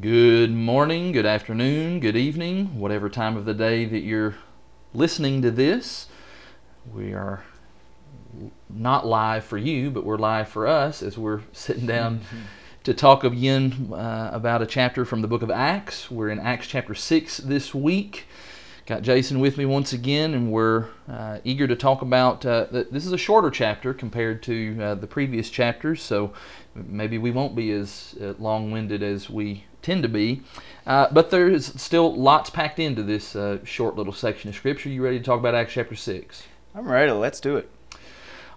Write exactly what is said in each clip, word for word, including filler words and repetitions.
Good morning, good afternoon, good evening, whatever time of the day that you're listening to this. We are not live for you, but we're live for us as we're sitting down mm-hmm. to talk again uh, about a chapter from the book of Acts. We're in Acts chapter six this week. Got Jason with me once again, and we're uh, eager to talk about, uh, this is a shorter chapter compared to uh, the previous chapters, so maybe we won't be as uh, long-winded as we tend to be, uh, but there is still lots packed into this uh, short little section of Scripture. You ready to talk about Acts chapter six? I'm ready. Let's do it.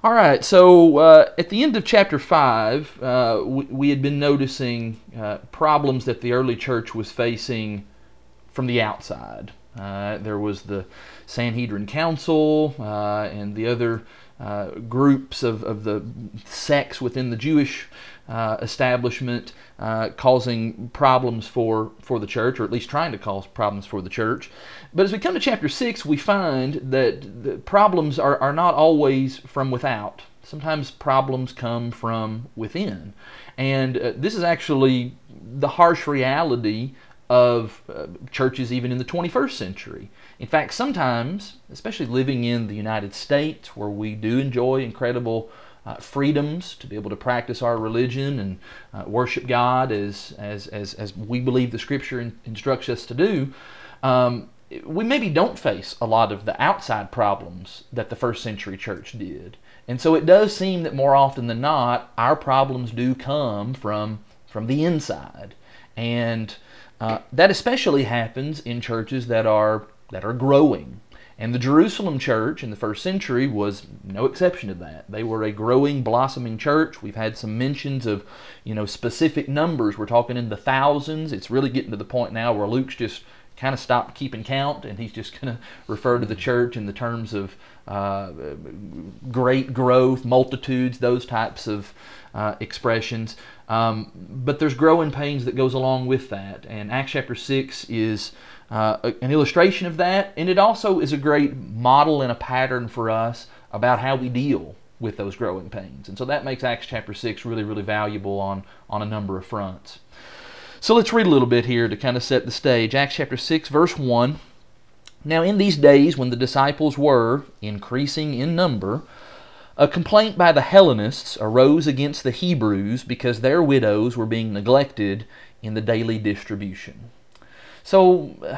All right. So uh, at the end of chapter five, uh, we, we had been noticing uh, problems that the early church was facing from the outside. Uh, there was the Sanhedrin Council uh, and the other uh, groups of, of the sects within the Jewish Uh, establishment uh, causing problems for, for the church, or at least trying to cause problems for the church. But as we come to chapter six, we find that the problems are, are not always from without. Sometimes problems come from within. And uh, this is actually the harsh reality of uh, churches even in the twenty-first century. In fact, sometimes, especially living in the United States, where we do enjoy incredible Uh, freedoms to be able to practice our religion and uh, worship God as, as as as we believe the Scripture in, instructs us to do, um, we maybe don't face a lot of the outside problems that the first century church did. And so it does seem that more often than not, our problems do come from, from the inside. And uh, that especially happens in churches that are that are growing. And the Jerusalem church in the first century was no exception to that. They were a growing, blossoming church. We've had some mentions of, you know, specific numbers. We're talking in the thousands. It's really getting to the point now where Luke's just kind of stopped keeping count, and he's just going to refer to the church in the terms of uh, great growth, multitudes, those types of uh, expressions. Um, but there's growing pains that goes along with that. And Acts chapter six is Uh, an illustration of that, and it also is a great model and a pattern for us about how we deal with those growing pains. And so that makes Acts chapter six really, really valuable on, on a number of fronts. So let's read a little bit here to kind of set the stage. Acts chapter six, verse one. Now in these days when the disciples were increasing in number, a complaint by the Hellenists arose against the Hebrews because their widows were being neglected in the daily distribution. So uh,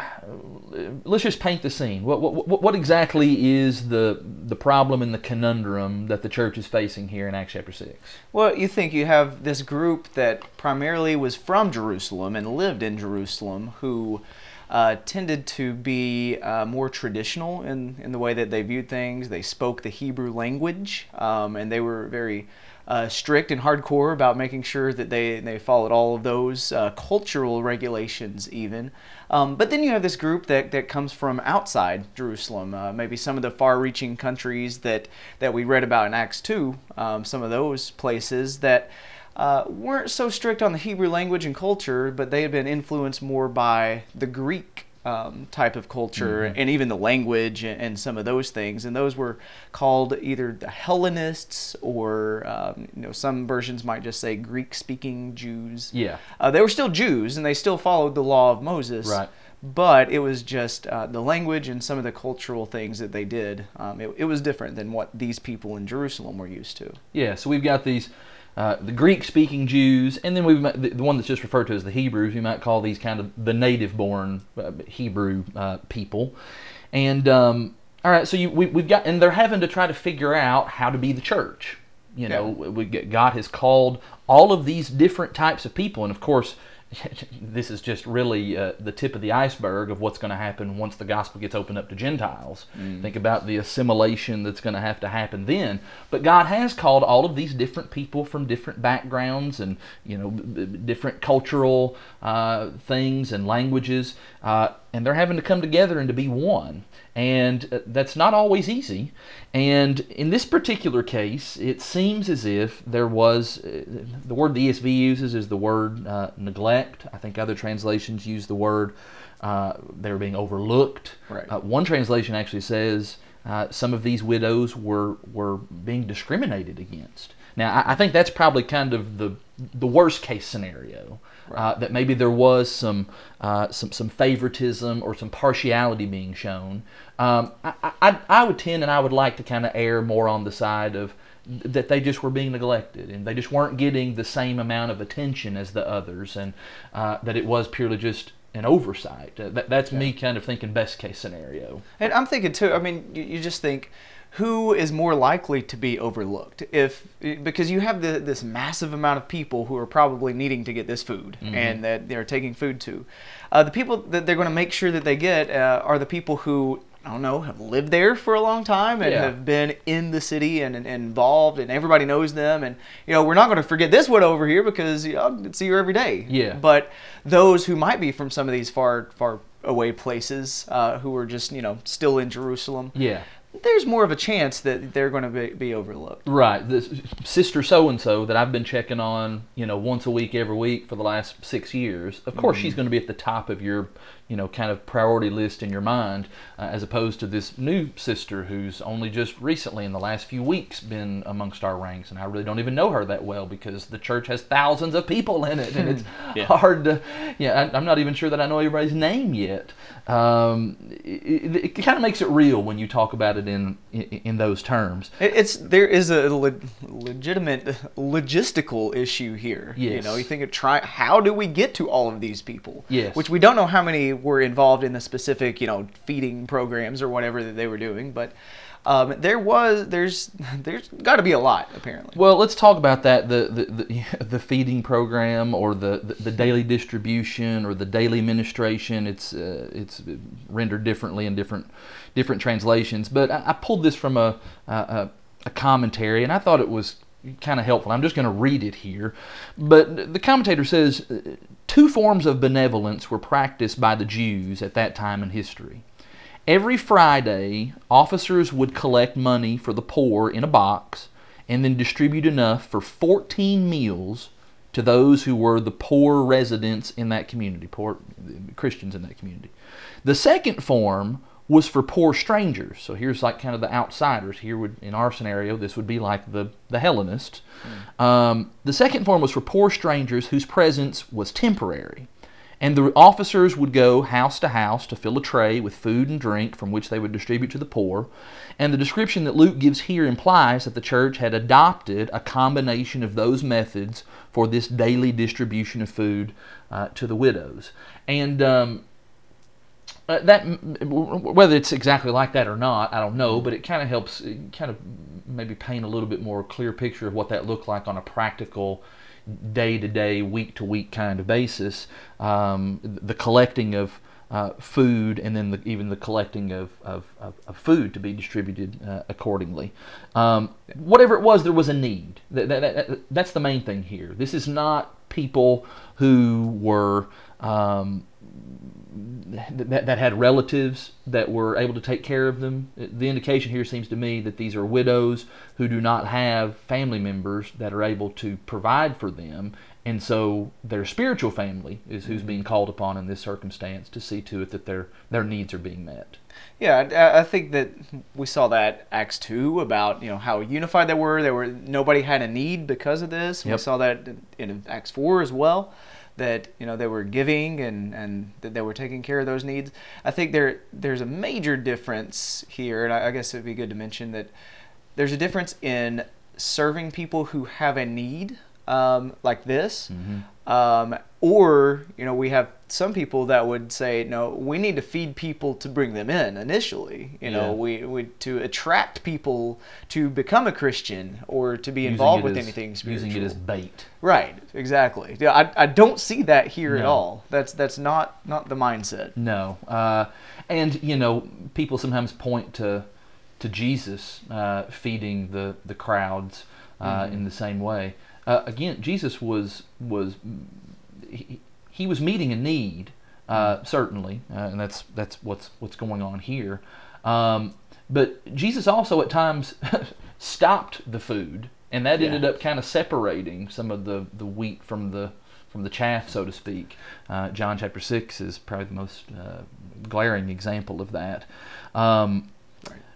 let's just paint the scene. What, what, what exactly is the the problem and the conundrum that the church is facing here in Acts chapter six? Well, you think you have this group that primarily was from Jerusalem and lived in Jerusalem who uh, tended to be uh, more traditional in, in the way that they viewed things. They spoke the Hebrew language, um, and they were very Uh, strict and hardcore about making sure that they, they followed all of those uh, cultural regulations even. Um, but then you have this group that, that comes from outside Jerusalem, uh, maybe some of the far-reaching countries that, that we read about in Acts two, um, some of those places that uh, weren't so strict on the Hebrew language and culture, but they had been influenced more by the Greek Um, type of culture mm-hmm. and even the language and, and some of those things, and those were called either the Hellenists or um, you know, some versions might just say Greek-speaking Jews. Yeah, uh, they were still Jews and they still followed the law of Moses. Right, but it was just uh, the language and some of the cultural things that they did. Um, it, it was different than what these people in Jerusalem were used to. Yeah, so we've got these. Uh, the Greek-speaking Jews, and then we the one that's just referred to as the Hebrews, we might call these kind of the native-born uh, Hebrew uh, people. And um, all right, so you, we, we've got, and they're having to try to figure out how to be the church. You know, yeah. we get, God has called all of these different types of people, and of course, this is just really uh, the tip of the iceberg of what's going to happen once the gospel gets opened up to Gentiles. Mm. Think about the assimilation that's going to have to happen then. But God has called all of these different people from different backgrounds and, you know, b- b- different cultural uh, things and languages, uh, and they're having to come together and to be one. And uh, that's not always easy. And in this particular case, it seems as if there was, uh, the word the E S V uses is the word uh, neglect. I think other translations use the word uh, they were being overlooked. Right. Uh, one translation actually says uh, some of these widows were, were being discriminated against. Now, I, I think that's probably kind of the the worst case scenario. right. uh, that maybe there was some uh, some some favoritism or some partiality being shown. Um, I, I I would tend and I would like to kind of err more on the side of that they just were being neglected and they just weren't getting the same amount of attention as the others, and uh, that it was purely just an oversight. Uh, that, that's yeah. me kind of thinking best case scenario. And I'm thinking too, I mean, you, you just think, who is more likely to be overlooked? If because you have the, this massive amount of people who are probably needing to get this food mm-hmm. and that they're taking food to. Uh, the people that they're going to make sure that they get uh, are the people who, I don't know, have lived there for a long time and yeah. have been in the city and, and involved, and everybody knows them. And, you know, we're not going to forget this one over here because, you know, I'll see her every day. Yeah. But those who might be from some of these far, far away places uh, who are just, you know, still in Jerusalem. Yeah. There's more of a chance that they're going to be, be overlooked. Right. This sister so-and-so that I've been checking on, you know, once a week, every week for the last six years, of course mm. she's going to be at the top of your, you know, kind of priority list in your mind, uh, as opposed to this new sister who's only just recently in the last few weeks been amongst our ranks, and I really don't even know her that well because the church has thousands of people in it, and it's yeah. hard to, yeah, I, I'm not even sure that I know everybody's name yet. Um, it, it kind of makes it real when you talk about it in in, in those terms. It's there is a le- legitimate logistical issue here. Yes. You know, you think of try how do we get to all of these people? Yes. Which we don't know how many were involved in the specific, you know, feeding programs or whatever that they were doing, but um, there was there's there's got to be a lot apparently. Well, let's talk about that the the, the, the feeding program or the, the, the daily distribution or the daily ministration. It's uh, it's rendered differently in different different translations, but I, I pulled this from a, a a commentary and I thought it was kind of helpful. I'm just going to read it here, but the commentator says. Two forms of benevolence were practiced by the Jews at that time in history. Every Friday, officers would collect money for the poor in a box and then distribute enough for fourteen meals to those who were the poor residents in that community, poor Christians in that community. The second form was for poor strangers. So here's like kind of the outsiders. Here would, in our scenario, this would be like the, the Hellenists. Mm. Um, the second form was for poor strangers whose presence was temporary. And the officers would go house to house to fill a tray with food and drink from which they would distribute to the poor. And the description that Luke gives here implies that the church had adopted a combination of those methods for this daily distribution of food uh, to the widows. And um, Uh, that whether it's exactly like that or not, I don't know, but it kind of helps kind of maybe paint a little bit more clear picture of what that looked like on a practical day-to-day, week-to-week kind of basis, um, the collecting of uh, food and then the, even the collecting of, of, of, of food to be distributed uh, accordingly. Um, whatever it was, there was a need. That, that, that, that's the main thing here. This is not people who were... Um, That, that had relatives that were able to take care of them. The indication here seems to me that these are widows who do not have family members that are able to provide for them, and so their spiritual family is who's being called upon in this circumstance to see to it that their their needs are being met. Yeah, I think that we saw that Acts two about, you know, how unified they were. They were nobody had a need because of this. Yep. We saw that in Acts four as well. That, you know, they were giving and, and that they were taking care of those needs. I think there there's a major difference here, and I, I guess it would be good to mention that there's a difference in serving people who have a need um, like this, mm-hmm. um, or, you know, we have some people that would say, no, we need to feed people to bring them in initially. You yeah. know, we, we to attract people to become a Christian or to be using involved with as, anything spiritual. Using it as bait. Right, exactly. Yeah, I, I don't see that here no. at all. That's that's not, not the mindset. No. Uh, and, you know, people sometimes point to to Jesus uh, feeding the, the crowds uh, mm-hmm. in the same way. Uh, again, Jesus was... was he, he was meeting a need, uh, certainly, uh, and that's that's what's what's going on here. Um, but Jesus also at times stopped the food, and that yeah. ended up kind of separating some of the, the wheat from the from the chaff, so to speak. Uh, John chapter six is probably the most uh, glaring example of that. Um,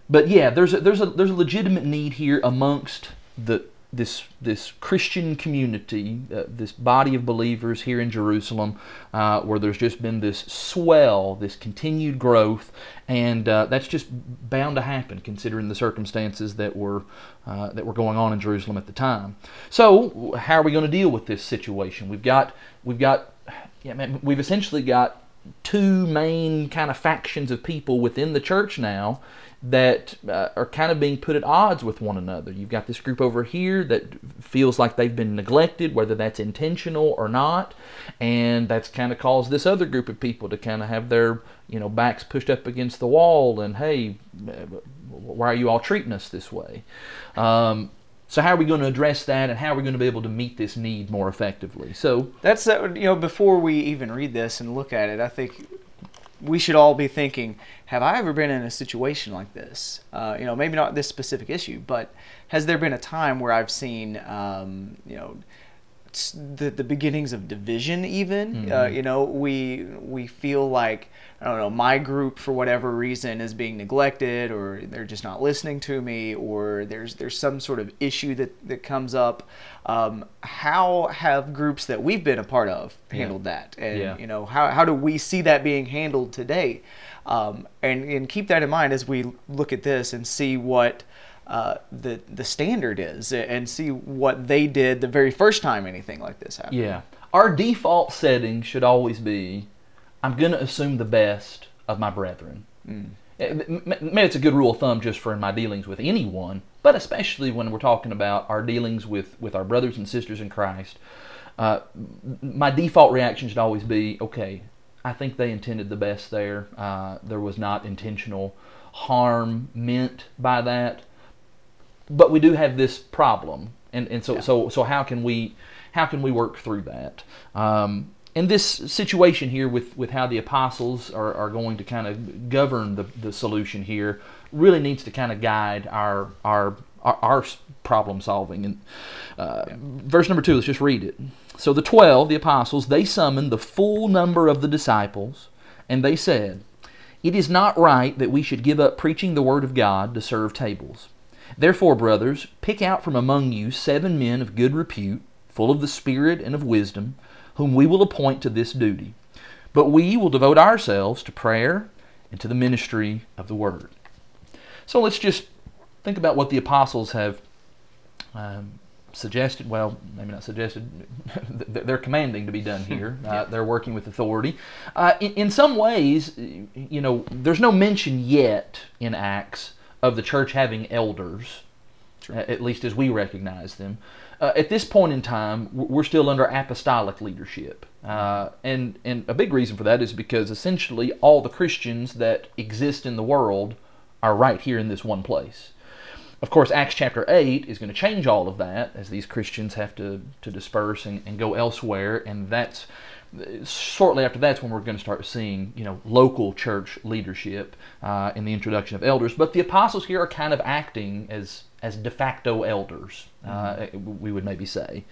but yeah, there's a, there's a there's a legitimate need here amongst the this this Christian community, uh, this body of believers here in Jerusalem, uh, where there's just been this swell, this continued growth, and uh, that's just bound to happen considering the circumstances that were uh, that were going on in Jerusalem at the time. So, how are we going to deal with this situation? We've got we've got yeah, man, we've essentially got two main kind of factions of people within the church now that uh, are kind of being put at odds with one another. You've got this group over here that feels like they've been neglected, whether that's intentional or not, and that's kind of caused this other group of people to kind of have their, you know, backs pushed up against the wall and, hey, why are you all treating us this way? Um, so how are we going to address that, and how are we going to be able to meet this need more effectively? So that's, that, you know, before we even read this and look at it, I think we should all be thinking, have I ever been in a situation like this? Uh, you know, maybe not this specific issue, but has there been a time where I've seen, um, you know, the, the beginnings of division even? Mm-hmm. Uh, you know, we we feel like, I don't know, my group for whatever reason is being neglected, or they're just not listening to me, or there's there's some sort of issue that, that comes up. Um, how have groups that we've been a part of handled yeah. that? And, yeah. you know, how, how do we see that being handled today? Um, and, and keep that in mind as we look at this and see what uh, the, the standard is, and see what they did the very first time anything like this happened. Yeah. Our default setting should always be, I'm going to assume the best of my brethren. Mm. Maybe it's a good rule of thumb just for in my dealings with anyone, but especially when we're talking about our dealings with, with our brothers and sisters in Christ. Uh, my default reaction should always be, okay, I think they intended the best there. Uh, there was not intentional harm meant by that. But we do have this problem, and, and so, yeah. so so how can we how can we work through that? Um, And this situation here with, with how the apostles are, are going to kind of govern the, the solution here really needs to kind of guide our our our, our problem solving. And uh, yeah. Verse number two, let's just read it. So the twelve, the apostles, they summoned the full number of the disciples, and they said, "It is not right that we should give up preaching the word of God to serve tables. Therefore, brothers, pick out from among you seven men of good repute, full of the Spirit and of wisdom, whom we will appoint to this duty. But we will devote ourselves to prayer and to the ministry of the word." So let's just think about what the apostles have um, suggested. Well, maybe not suggested. They're commanding to be done here. Uh, they're working with authority. Uh, in, in some ways, you know, there's no mention yet in Acts of the church having elders, sure. at least as we recognize them. Uh, at this point in time, we're still under apostolic leadership. Uh, and, and a big reason for that is because essentially all the Christians that exist in the world are right here in this one place. Of course, Acts chapter eight is going to change all of that as these Christians have to, to disperse and, and go elsewhere. And that's shortly after that's when we're going to start seeing, you know, local church leadership uh, in the introduction of elders. But the apostles here are kind of acting as as de facto elders, uh, we would maybe say.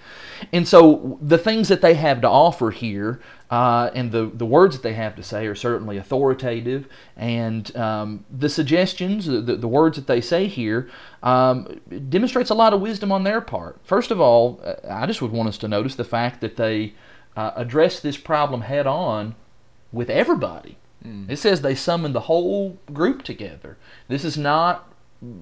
And so the things that they have to offer here uh, and the, the words that they have to say are certainly authoritative. And um, the suggestions, the, the words that they say here, um, demonstrates a lot of wisdom on their part. First of all, I just would want us to notice the fact that they uh, address this problem head on with everybody. Mm. It says they summoned the whole group together. This is not,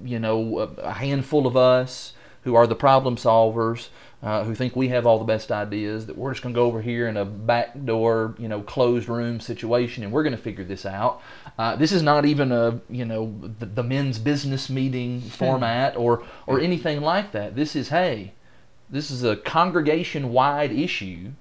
you know, a handful of us who are the problem solvers, uh, who think we have all the best ideas, that we're just going to go over here in a back door, you know, closed room situation, and we're going to figure this out. Uh, this is not even a, you know, the, the men's business meeting format or or anything like that. This is, hey, this is a congregation-wide issue,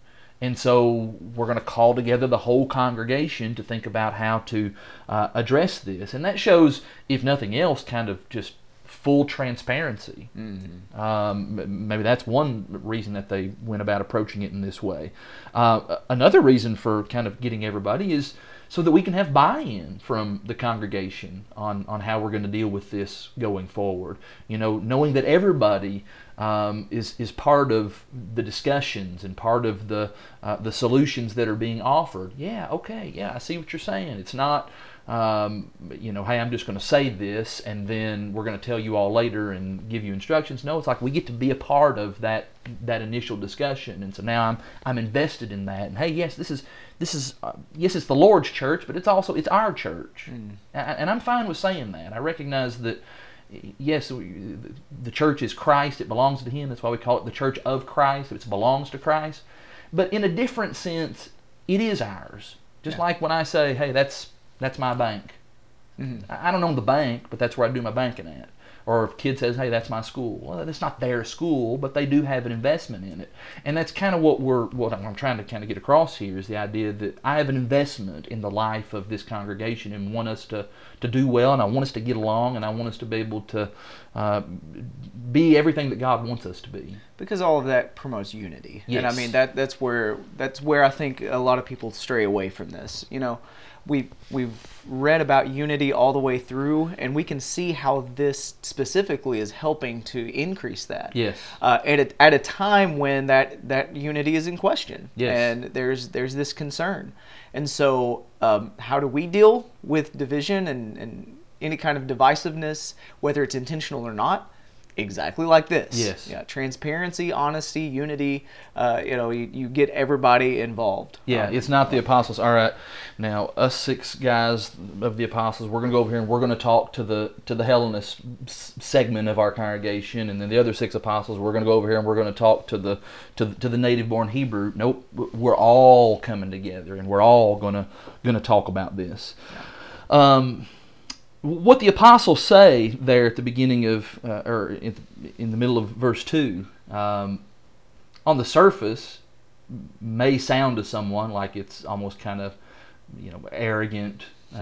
and so we're going to call together the whole congregation to think about how to uh, address this. And that shows, if nothing else, kind of just full transparency. Mm-hmm. Um, maybe that's one reason that they went about approaching it in this way. Uh, another reason for kind of getting everybody is so that we can have buy-in from the congregation on, on how we're going to deal with this going forward. You know, knowing that everybody um, is is part of the discussions and part of the uh, the solutions that are being offered. Yeah, okay, yeah, I see what you're saying. It's not um, you know, hey, I'm just going to say this, and then we're going to tell you all later and give you instructions. No, it's like we get to be a part of that that initial discussion, and so now I'm I'm invested in that. And hey, yes, this is this is uh, yes, it's the Lord's church, but it's also it's our church, mm. and, and I'm fine with saying that. I recognize that. Yes, we, the church is Christ. It belongs to Him. That's why we call it the Church of Christ. It belongs to Christ. But in a different sense, it is ours. Just yeah. like when I say, hey, that's that's my bank. Mm-hmm. I don't own the bank, but that's where I do my banking at. Or if a kid says, hey, that's my school. Well, it's not their school, but they do have an investment in it. And that's kind of what we're, what I'm trying to kind of get across here is the idea that I have an investment in the life of this congregation and want us to, to do well, and I want us to get along, and I want us to be able to uh, be everything that God wants us to be. Because all of that promotes unity. Yes. And I mean, that that's where that's where I think a lot of people stray away from this, you know. We, we've read about unity all the way through, and we can see how this specifically is helping to increase that. Yes. Uh, at, a, at a time when that, that unity is in question. Yes. And there's there's this concern. And so um, how do we deal with division and, and any kind of divisiveness, whether it's intentional or not? Exactly like this. Yes. Yeah. Transparency, honesty, unity. Uh, you know, you, you get everybody involved. Yeah. Um, it's not the apostles. All right. Now, us six guys of the apostles, we're going to go over here and we're going to talk to the to the Hellenist segment of our congregation, and then the other six apostles, we're going to go over here and we're going to talk to the to to the native-born Hebrew. Nope. We're all coming together, and we're all going to going to talk about this. Um. What the apostles say there at the beginning of, uh, or in the, in the middle of verse two, um, on the surface may sound to someone like it's almost kind of, you know, arrogant, uh,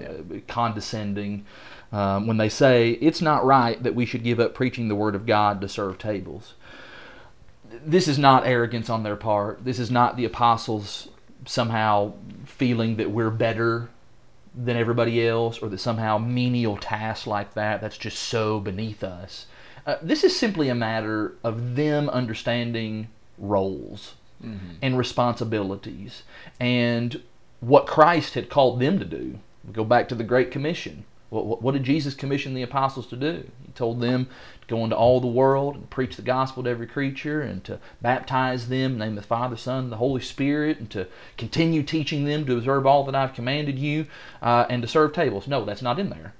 yeah. condescending, um, when they say, it's not right that we should give up preaching the word of God to serve tables. This is not arrogance on their part. This is not the apostles somehow feeling that we're better than everybody else, or that somehow menial tasks like that, that's just so beneath us. Uh, this is simply a matter of them understanding roles mm-hmm. and responsibilities and what Christ had called them to do. We go back to the Great Commission. What, what did Jesus commission the apostles to do? He told them to go into all the world and preach the gospel to every creature and to baptize them in the name of the Father, Son, and the Holy Spirit, and to continue teaching them to observe all that I've commanded you uh, and to serve tables. No, that's not in there.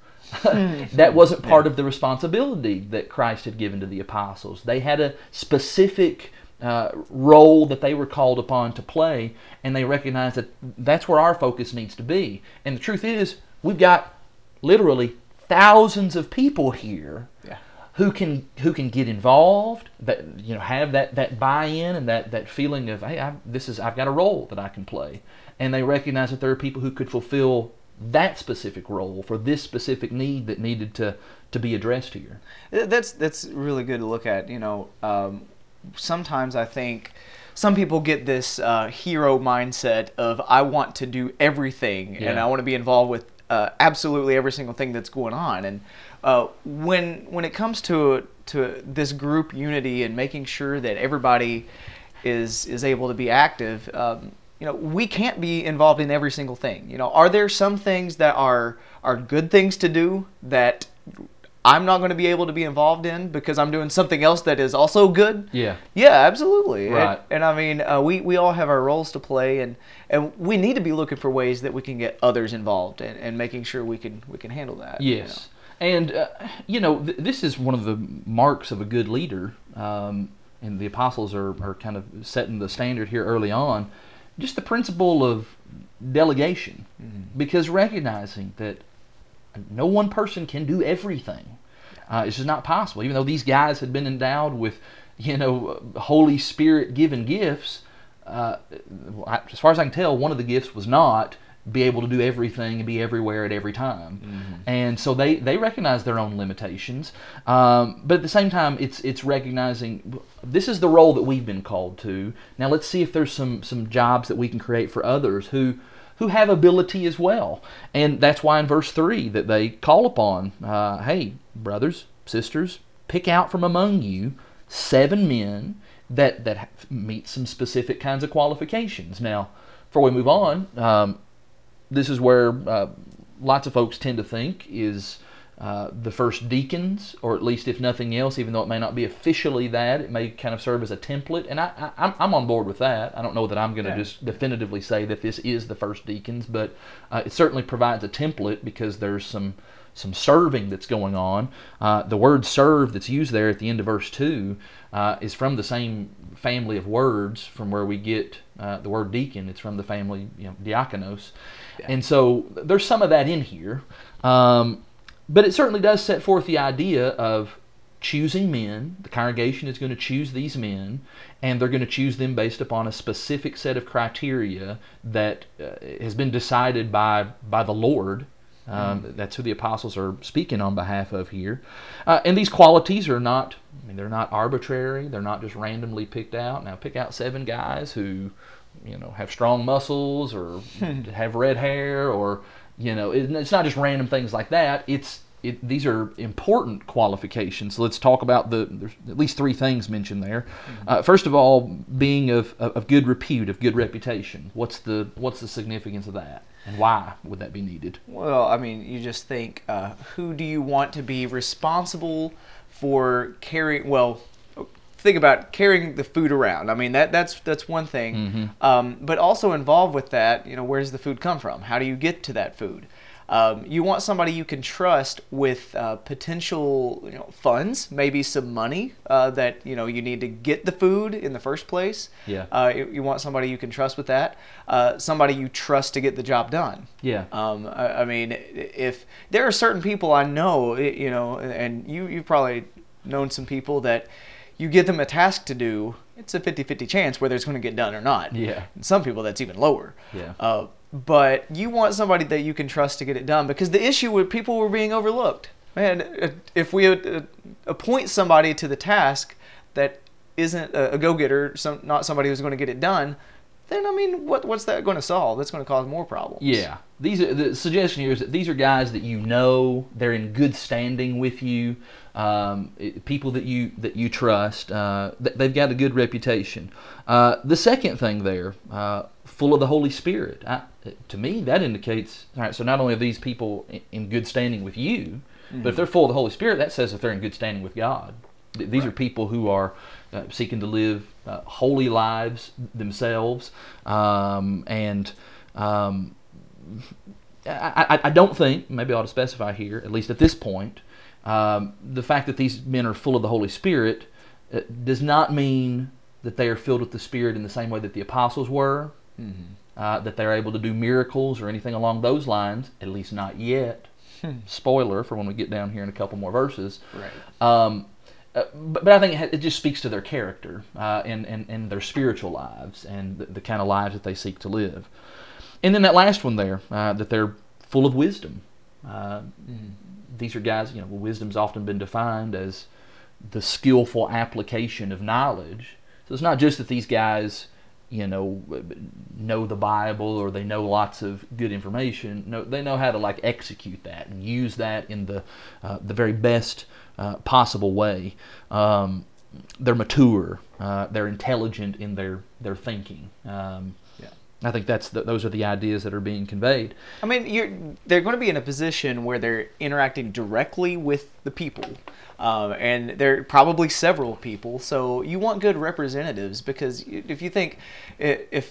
That wasn't part of the responsibility that Christ had given to the apostles. They had a specific uh, role that they were called upon to play, and they recognized that that's where our focus needs to be. And the truth is, we've got literally thousands of people here yeah. who can who can get involved, that you know have that, that buy-in and that, that feeling of hey, I, this is I've got a role that I can play, and they recognize that there are people who could fulfill that specific role for this specific need that needed to, to be addressed here. That's that's really good to look at. You know, um, sometimes I think some people get this uh, hero mindset of I want to do everything yeah. and I want to be involved with. Uh, absolutely every single thing that's going on, and uh, when when it comes to to this group unity and making sure that everybody is is able to be active, um, you know, we can't be involved in every single thing. You know, are there some things that are are good things to do that I'm not going to be able to be involved in because I'm doing something else that is also good? Yeah. Yeah, absolutely. Right. And, and I mean, uh, we, we all have our roles to play, and, and we need to be looking for ways that we can get others involved and, and making sure we can we can handle that. Yes. You know? And, uh, you know, th- this is one of the marks of a good leader, um, and the apostles are, are kind of setting the standard here early on, just the principle of delegation, mm-hmm. because recognizing that no one person can do everything. Uh, it's just not possible. Even though these guys had been endowed with, you know, Holy Spirit-given gifts, uh, as far as I can tell, one of the gifts was not be able to do everything and be everywhere at every time. Mm-hmm. And so they, they recognize their own limitations. Um, but at the same time, it's it's recognizing this is the role that we've been called to. Now let's see if there's some some jobs that we can create for others who... who have ability as well. And that's why in verse three that they call upon, uh, hey, brothers, sisters, pick out from among you seven men that, that meet some specific kinds of qualifications. Now, before we move on, um, this is where uh, lots of folks tend to think is uh, the first deacons, or at least if nothing else, even though it may not be officially that, it may kind of serve as a template. And I, I, I'm I'm on board with that. I don't know that I'm going to yeah. just definitively say that this is the first deacons, but uh, it certainly provides a template because there's some some serving that's going on. Uh, the word serve that's used there at the end of verse two uh, is from the same family of words from where we get uh, the word deacon. It's from the family, you know, diakonos. Yeah. And so there's some of that in here. Um, but it certainly does set forth the idea of choosing men. The congregation is going to choose these men, and they're going to choose them based upon a specific set of criteria that uh, has been decided by, by the Lord. Um, that's who the apostles are speaking on behalf of here. Uh, and these qualities are not, I mean, they're not arbitrary. They're not just randomly picked out. Now, pick out seven guys who, you know, have strong muscles or have red hair or, you know, it, it's not just random things like that. It's, it, these are important qualifications. So let's talk about the, there's at least three things mentioned there. Uh, first of all, being of, of good repute, of good reputation. What's the, what's the significance of that? And why would that be needed? Well, I mean, you just think, uh, who do you want to be responsible for carrying, well, think about carrying the food around. I mean, that that's that's one thing. Mm-hmm. Um, but also involved with that, you know, where does the food come from? How do you get to that food? Um, you want somebody you can trust with uh, potential, you know, funds, maybe some money uh, that, you know, you need to get the food in the first place. Yeah. Uh, you, you want somebody you can trust with that. Uh, somebody you trust to get the job done. Yeah. Um, I, I mean, if there are certain people I know, you know, and you you've probably known some people that you give them a task to do, it's a fifty-fifty chance whether it's going to get done or not. Yeah. And some people that's even lower. Yeah. Uh, But you want somebody that you can trust to get it done, because the issue with people were being overlooked. Man, if we appoint somebody to the task that isn't a go-getter, some, not somebody who's going to get it done, then, I mean, what what's that going to solve? That's going to cause more problems. Yeah. These are, the suggestion here is that these are guys that you know, they're in good standing with you, um, people that you that you trust. Uh, they've got a good reputation. Uh, the second thing there, uh, full of the Holy Spirit. I, to me, that indicates, all right, so not only are these people in good standing with you, mm-hmm. but if they're full of the Holy Spirit, that says that they're in good standing with God. These right. are people who are uh, seeking to live uh, holy lives themselves, um, and um, I, I don't think, maybe I ought to specify here, at least at this point, um, the fact that these men are full of the Holy Spirit uh, does not mean that they are filled with the Spirit in the same way that the apostles were, mm-hmm. uh, that they're able to do miracles or anything along those lines, at least not yet. Hmm. Spoiler for when we get down here in a couple more verses. Right. Um, Uh, but, but I think it, it just speaks to their character uh, and, and, and their spiritual lives and the, the kind of lives that they seek to live. And then that last one there, uh, that they're full of wisdom. Uh, these are guys, you know, wisdom's often been defined as the skillful application of knowledge. So it's not just that these guys, you know, know the Bible or they know lots of good information. No, they know how to like execute that and use that in the uh, the very best Uh, possible way. Um, they're mature. Uh, they're intelligent in their their thinking. Um, yeah. I think that's the, those are the ideas that are being conveyed. I mean, you're, they're going to be in a position where they're interacting directly with the people, um, and they're probably several people. So you want good representatives, because if you think if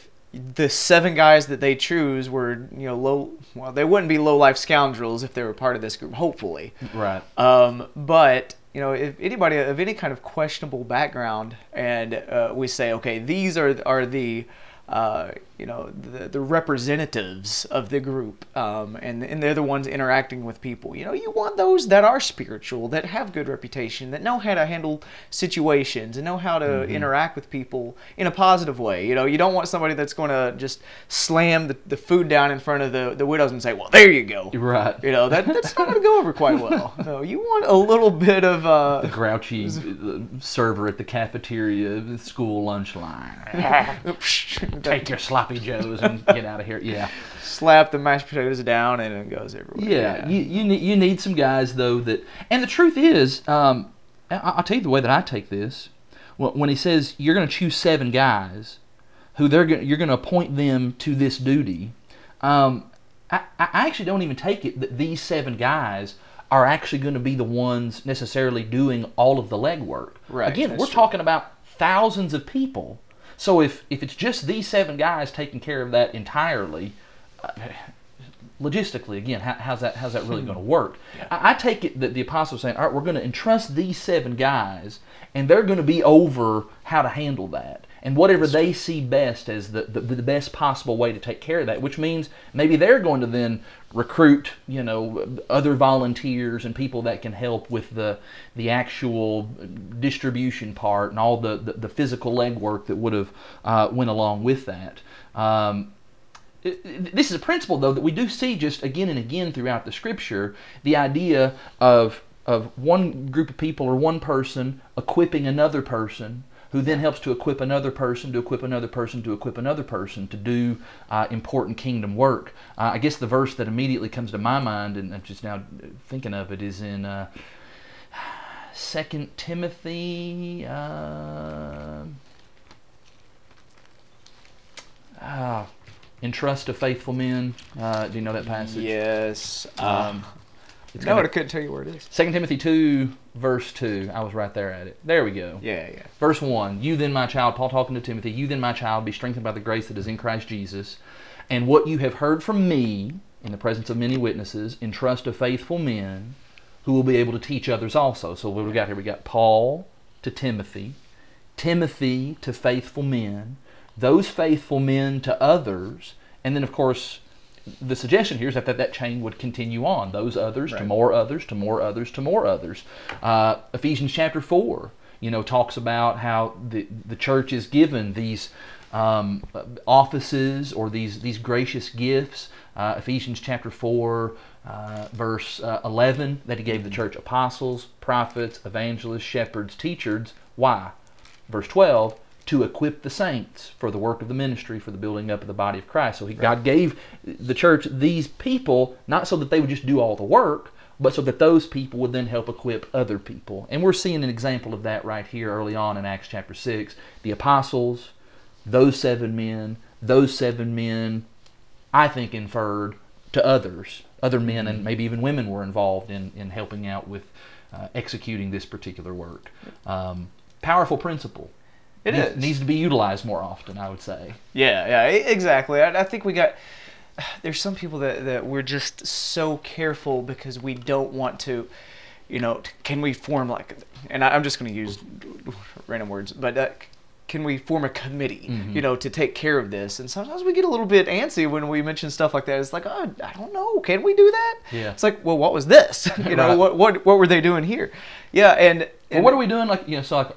the seven guys that they choose were, you know, low. Well, they wouldn't be low-life scoundrels if they were part of this group, hopefully. Right. Um, but you know, if anybody of any kind of questionable background, and uh, we say, okay, these are are the, uh, you know, the, the representatives of the group, um, and and they're the ones interacting with people. You know, you want those that are spiritual, that have good reputation, that know how to handle situations, and know how to mm-hmm. interact with people in a positive way. You know, you don't want somebody that's going to just slam the, the food down in front of the, the widows and say, "Well, there you go." Right. You know, that that's not going to go over quite well. No, you want a little bit of uh, the grouchy server at the cafeteria, the school lunch line. Take your sloppy joes and get out of here. Yeah, slap the mashed potatoes down and it goes everywhere. Yeah, yeah. You, you need you need some guys though that. And the truth is, um, I'll tell you the way that I take this. When he says you're going to choose seven guys, who they're going, you're going to appoint them to this duty. Um, I, I actually don't even take it that these seven guys are actually going to be the ones necessarily doing all of the legwork. Right, Again, we're true. talking about thousands of people. So if, if it's just these seven guys taking care of that entirely, uh, logistically, again, how, how's that how's that really going to work? Yeah. I, I take it that the apostles are saying, all right, we're going to entrust these seven guys, and they're going to be over how to handle that. And whatever they see best as the, the, the best possible way to take care of that, which means maybe they're going to then recruit, you know, other volunteers and people that can help with the the actual distribution part and all the, the, the physical legwork that would have uh, went along with that. Um, it, it, this is a principle, though, that we do see just again and again throughout the Scripture, the idea of of one group of people or one person equipping another person, who then helps to equip another person, to equip another person, to equip another person to do uh, important kingdom work. Uh, I guess the verse that immediately comes to my mind, and I'm just now thinking of it, is in uh, Second Timothy. Uh, uh, Entrust to faithful men. Uh, do you know that passage? Yes. Um, it's no, gonna, I couldn't tell you where it is. Second Timothy two. Verse two, I was right there at it. There we go. Yeah, yeah. Verse one, you then, my child, Paul talking to Timothy, you then, my child, be strengthened by the grace that is in Christ Jesus. And what you have heard from me, in the presence of many witnesses, entrust to faithful men who will be able to teach others also. So what we got here, we got Paul to Timothy, Timothy to faithful men, those faithful men to others, and then, of course, the suggestion here is that, that that chain would continue on. Those others, right, to more others, to more others, to more others. Uh, Ephesians chapter four, you know, talks about how the the church is given these um, offices or these these gracious gifts. Uh, Ephesians chapter four, uh, verse uh, eleven, that he gave the church apostles, prophets, evangelists, shepherds, teachers. Why? Verse twelve. To equip the saints for the work of the ministry, for the building up of the body of Christ. So he, right. God gave the church these people, not so that they would just do all the work, but so that those people would then help equip other people. And we're seeing an example of that right here early on in Acts chapter six. The apostles, those seven men, those seven men, I think inferred to others. Other men and maybe even women were involved in, in helping out with uh, executing this particular work. Um, powerful principle. It is. Needs to be utilized more often, I would say. Yeah, yeah, exactly. I, I think we got... There's some people that, that we're just so careful because we don't want to, you know, can we form like... And I, I'm just going to use random words, but uh, can we form a committee, mm-hmm. you know, to take care of this? And sometimes we get a little bit antsy when we mention stuff like that. It's like, oh, I don't know, can we do that? Yeah. It's like, well, what was this? You know, right. what, what what were they doing here? Yeah, and... and well, what are we doing? Like, you know, so like...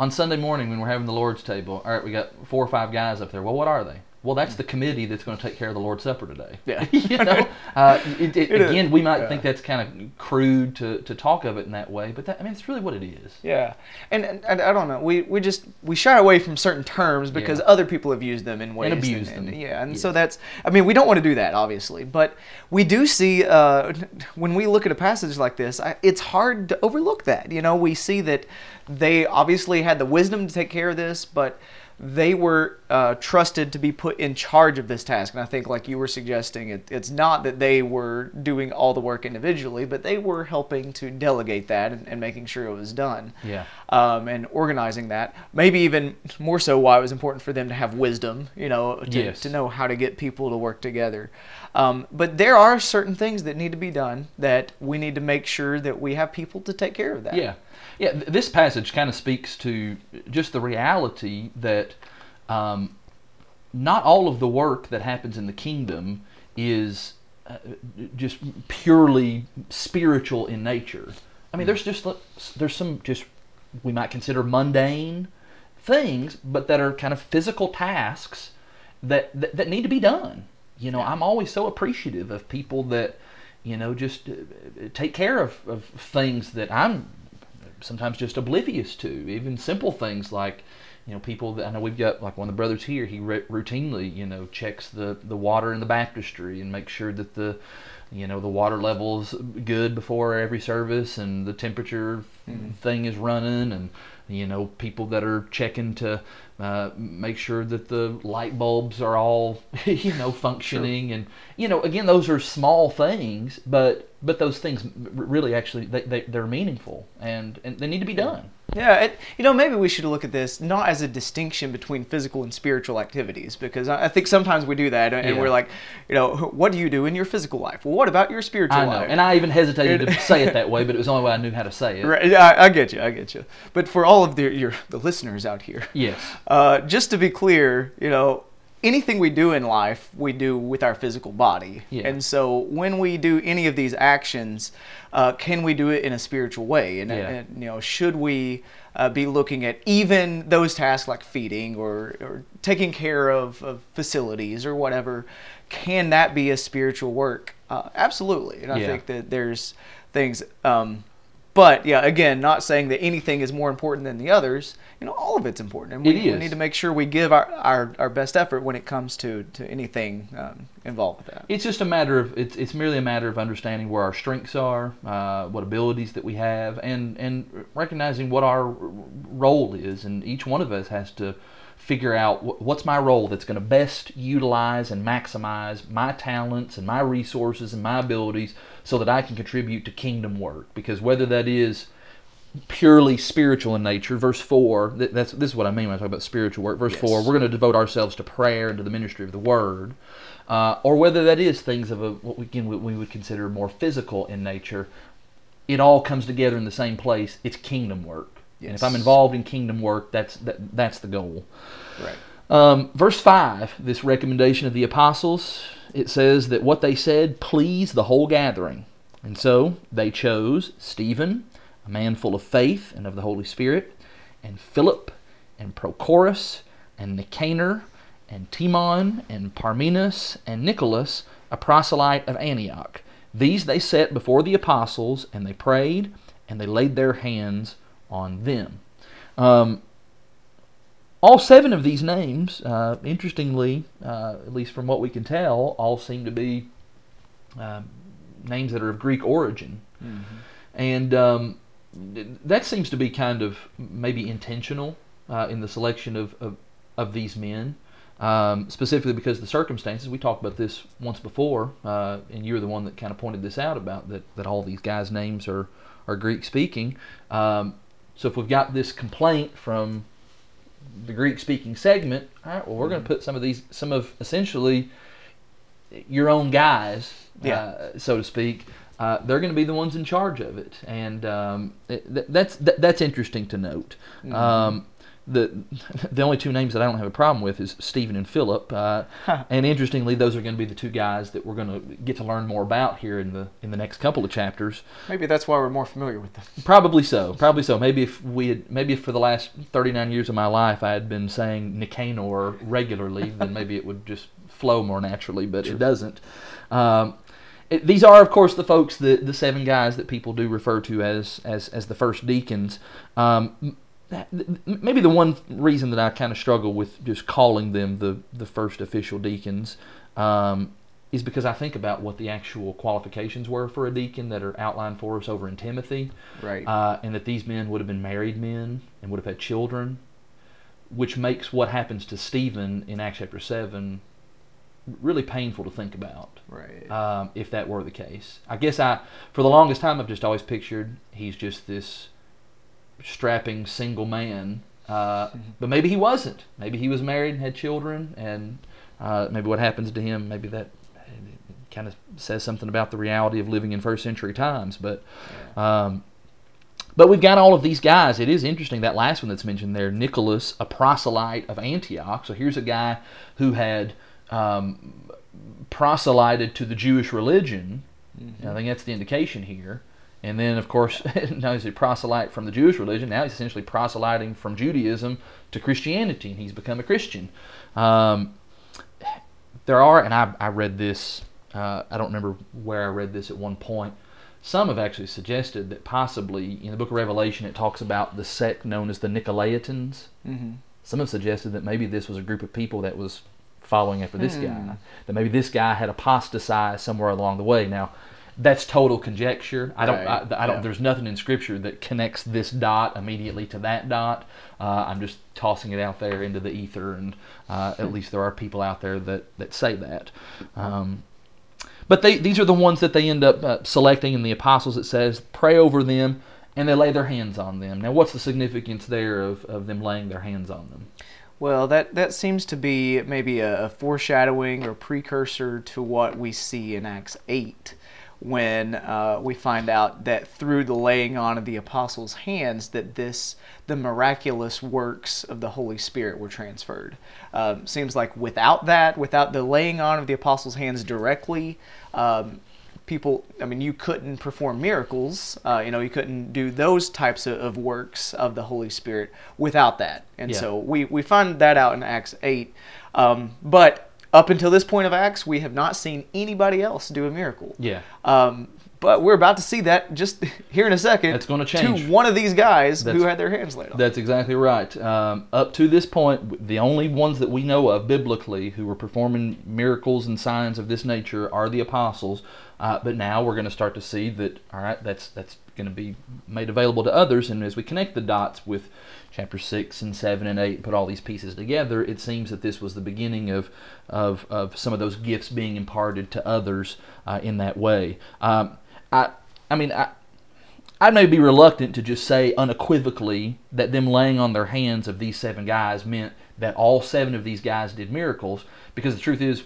On Sunday morning when we're having the Lord's table, all right, we got four or five guys up there. Well, what are they? Well, that's the committee that's going to take care of the Lord's Supper today. Yeah. You know, uh, it, it, it again, is. we might yeah. think that's kind of crude to, to talk of it in that way, but that, I mean, it's really what it is. Yeah, and, and I don't know. We we just we shy away from certain terms because yeah. other people have used them in ways and abused and, them. And, yeah, and yes. so that's. I mean, we don't want to do that, obviously, but we do see uh, when we look at a passage like this, I, it's hard to overlook that. You know, we see that. They obviously had the wisdom to take care of this, but they were uh, trusted to be put in charge of this task. And I think, like you were suggesting, it, it's not that they were doing all the work individually, but they were helping to delegate that and, and making sure it was done. Yeah. Um, and organizing that. Maybe even more so why it was important for them to have wisdom, you know, to, yes. to know how to get people to work together. Um, but there are certain things that need to be done that we need to make sure that we have people to take care of that. Yeah. Yeah, this passage kind of speaks to just the reality that um, not all of the work that happens in the kingdom is uh, just purely spiritual in nature. I mean, there's just there's some just we might consider mundane things, but that are kind of physical tasks that that, that need to be done. You know, I'm always so appreciative of people that, you know, just uh, take care of, of things that I'm sometimes just oblivious to, even simple things like, you know, people that I know we've got, like one of the brothers here, he re- routinely, you know, checks the, the water in the baptistry and makes sure that the, you know, the water level's good before every service and the temperature mm-hmm. thing is running and, you know, people that are checking to Uh, make sure that the light bulbs are all, you know, functioning. Sure. And, you know, again, those are small things, but but those things really actually, they, they, they're meaningful, and, and they need to be done. Yeah, and, you know, maybe we should look at this not as a distinction between physical and spiritual activities, because I think sometimes we do that, and yeah. we're like, you know, what do you do in your physical life? Well, what about your spiritual I know. life? And I even hesitated to say it that way, but it was the only way I knew how to say it. Right. I, I get you, I get you. But for all of the, your, the listeners out here, yes. Uh, just to be clear, you know, anything we do in life, we do with our physical body. Yeah. And so when we do any of these actions, uh, can we do it in a spiritual way? And, yeah. and you know, should we uh, be looking at even those tasks like feeding or, or taking care of, of facilities or whatever? Can that be a spiritual work? Uh, absolutely. And I yeah. think that there's things... Um, But, yeah, again, not saying that anything is more important than the others. You know, all of it's important. And we, it is. we need to make sure we give our, our, our best effort when it comes to, to anything um, involved with that. It's just a matter of, it's, it's merely a matter of understanding where our strengths are, uh, what abilities that we have, and, and recognizing what our role is. And each one of us has to figure out what's my role that's going to best utilize and maximize my talents and my resources and my abilities so that I can contribute to kingdom work. Because whether that is purely spiritual in nature, verse four, that's, this is what I mean when I talk about spiritual work, verse yes. four, we're going to devote ourselves to prayer and to the ministry of the word, uh, or whether that is things of a, what we, again, we would consider more physical in nature, it all comes together in the same place. It's kingdom work. Yes. And if I'm involved in kingdom work, that's that, that's the goal. Right. Um, verse five, this recommendation of the apostles, it says that what they said pleased the whole gathering. And so they chose Stephen, a man full of faith and of the Holy Spirit, and Philip, and Prochorus, and Nicanor, and Timon, and Parmenas, and Nicholas, a proselyte of Antioch. These they set before the apostles, and they prayed, and they laid their hands on them. Um, all seven of these names, uh, interestingly, uh, at least from what we can tell, all seem to be uh, names that are of Greek origin. Mm-hmm. And um, that seems to be kind of maybe intentional uh, in the selection of, of, of these men, um, specifically because the circumstances, we talked about this once before, uh, and you were the one that kind of pointed this out about that, that all these guys' names are, are Greek-speaking. Um, So if we've got this complaint from the Greek-speaking segment, all right, well, we're going to put some of these, some of essentially your own guys, yeah. uh, so to speak. Uh, they're going to be the ones in charge of it, and um, th- that's th- that's interesting to note. Mm-hmm. Um, the the only two names that I don't have a problem with is Stephen and Philip, uh, huh. and interestingly, those are going to be the two guys that we're going to get to learn more about here in the in the next couple of chapters. Maybe that's why we're more familiar with them. Probably so. Probably so. Maybe if we had, maybe if for the last thirty-nine years of my life I had been saying Nicanor regularly, then maybe it would just flow more naturally. But sure. it doesn't. Um, it, these are, of course, the folks, the the seven guys that people do refer to as as as the first deacons. Um, Maybe the one reason that I kind of struggle with just calling them the, the first official deacons um, is because I think about what the actual qualifications were for a deacon that are outlined for us over in Timothy. Right. Uh, and that these men would have been married men and would have had children, which makes what happens to Stephen in Acts chapter seven really painful to think about. Right. Um, if that were the case. I guess I, for the longest time, I've just always pictured he's just this strapping single man, uh, mm-hmm. but maybe he wasn't. Maybe he was married and had children, and uh, maybe what happens to him, maybe that kind of says something about the reality of living in first century times. But yeah. um, but we've got all of these guys. It is interesting, that last one that's mentioned there, Nicholas, a proselyte of Antioch. So here's a guy who had um, proselyted to the Jewish religion. Mm-hmm. I think that's the indication here. And then, of course, now he's a proselyte from the Jewish religion. Now he's essentially proselyting from Judaism to Christianity, and he's become a Christian. Um, there are, and I, I read this, uh, I don't remember where I read this at one point. Some have actually suggested that possibly in the book of Revelation it talks about the sect known as the Nicolaitans. Mm-hmm. Some have suggested that maybe this was a group of people that was following after this hmm. guy, that maybe this guy had apostatized somewhere along the way. Now, that's total conjecture. I don't. Right. I, I don't. Yeah. There's nothing in Scripture that connects this dot immediately to that dot. Uh, I'm just tossing it out there into the ether, and uh, at least there are people out there that, that say that. Um, but they, these are the ones that they end up uh, selecting, and the apostles, it says, pray over them, and they lay their hands on them. Now, what's the significance there of, of them laying their hands on them? Well, that, that seems to be maybe a, a foreshadowing or precursor to what we see in Acts eight. When uh, we find out that through the laying on of the apostles' hands that this, the miraculous works of the Holy Spirit were transferred. Um, seems like without that, without the laying on of the apostles' hands directly, um, people, I mean, you couldn't perform miracles, uh, you know, you couldn't do those types of, of works of the Holy Spirit without that. And yeah. so we, we find that out in Acts eight. Um, but... Up until this point of Acts, we have not seen anybody else do a miracle. Yeah. Um, but we're about to see that just here in a second. That's going to change. To one of these guys that's, who had their hands laid on. That's exactly right. Um, up to this point, the only ones that we know of biblically who were performing miracles and signs of this nature are the apostles. Uh, but now we're going to start to see that, all right, that's that's going to be made available to others. And as we connect the dots with chapter six and seven and eight and put all these pieces together, it seems that this was the beginning of of, of some of those gifts being imparted to others uh, in that way. Um, I I mean, I, I may be reluctant to just say unequivocally that them laying on their hands of these seven guys meant that all seven of these guys did miracles, because the truth is,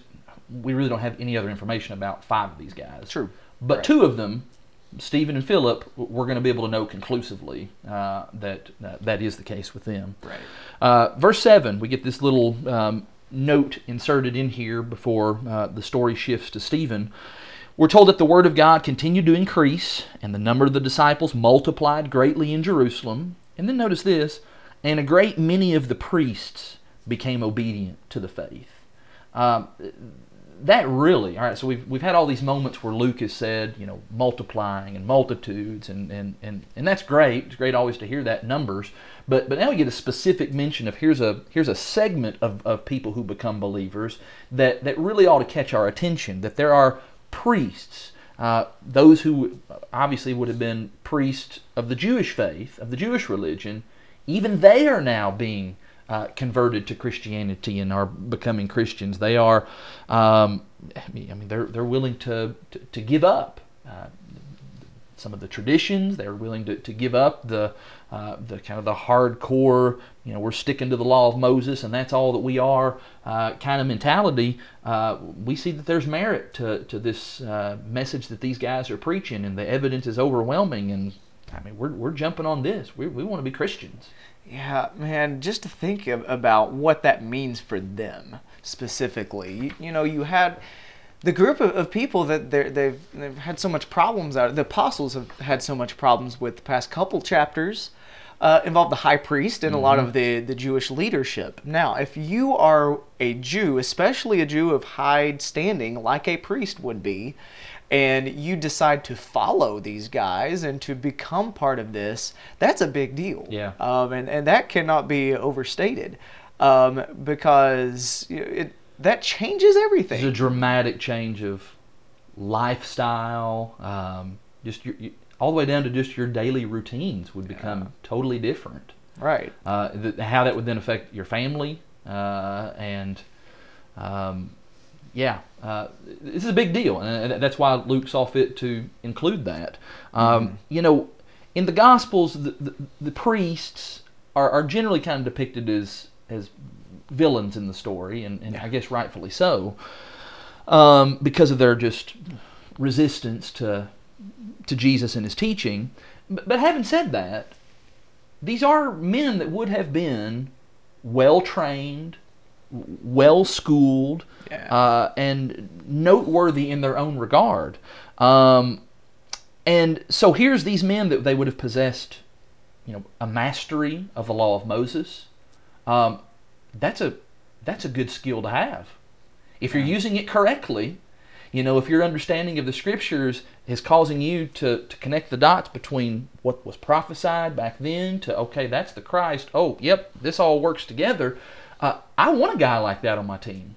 we really don't have any other information about five of these guys. True. But right. two of them, Stephen and Philip, we're going to be able to know conclusively uh, that uh, that is the case with them. Right. Uh, verse seven, we get this little um, note inserted in here before uh, the story shifts to Stephen. We're told that the word of God continued to increase, and the number of the disciples multiplied greatly in Jerusalem. And then notice this, and a great many of the priests became obedient to the faith. Um, That really, all right, so we've we've had all these moments where Luke has said, you know, multiplying and multitudes, and and, and, and that's great. It's great always to hear that, numbers. But but now we get a specific mention of here's a here's a segment of, of people who become believers that, that really ought to catch our attention, that there are priests, uh, those who obviously would have been priests of the Jewish faith, of the Jewish religion, even they are now being Uh, converted to Christianity and are becoming Christians. They are, um, I mean, they're they're willing to to, to give up uh, some of the traditions. They're willing to, to give up the uh, the kind of the hardcore, you know, we're sticking to the law of Moses and that's all that we are uh, kind of mentality. Uh, we see that there's merit to to this uh, message that these guys are preaching, and the evidence is overwhelming. And I mean, we're we're jumping on this. We we want to be Christians. Yeah, man, just to think of, about what that means for them specifically. You, you know, you had the group of, of people that they've, they've had so much problems out of. The apostles have had so much problems with the past couple chapters. Uh, involved the high priest and a lot of the, the Jewish leadership. Now, if you are a Jew, especially a Jew of high standing, like a priest would be, and you decide to follow these guys and to become part of this, that's a big deal. Yeah. Um, and, and that cannot be overstated um, because it, that changes everything. There's a dramatic change of lifestyle, um, just your, your, all the way down to just your daily routines would become yeah. totally different. Right. Uh, th- how that would then affect your family uh, and... Um, Yeah, uh, this is a big deal, and that's why Luke saw fit to include that. Um, mm-hmm. You know, in the Gospels, the, the, the priests are, are generally kind of depicted as as villains in the story, and, and yeah. I guess rightfully so, um, because of their just resistance to to Jesus and his teaching. But, but having said that, these are men that would have been well-trained, well-schooled, yeah. uh, and noteworthy in their own regard. Um, and so here's these men that they would have possessed, you know, a mastery of the law of Moses. Um, that's a that's a good skill to have. If you're using it correctly, you know, if your understanding of the Scriptures is causing you to, to connect the dots between what was prophesied back then to, okay, that's the Christ, oh, yep, this all works together. Uh, I want a guy like that on my team.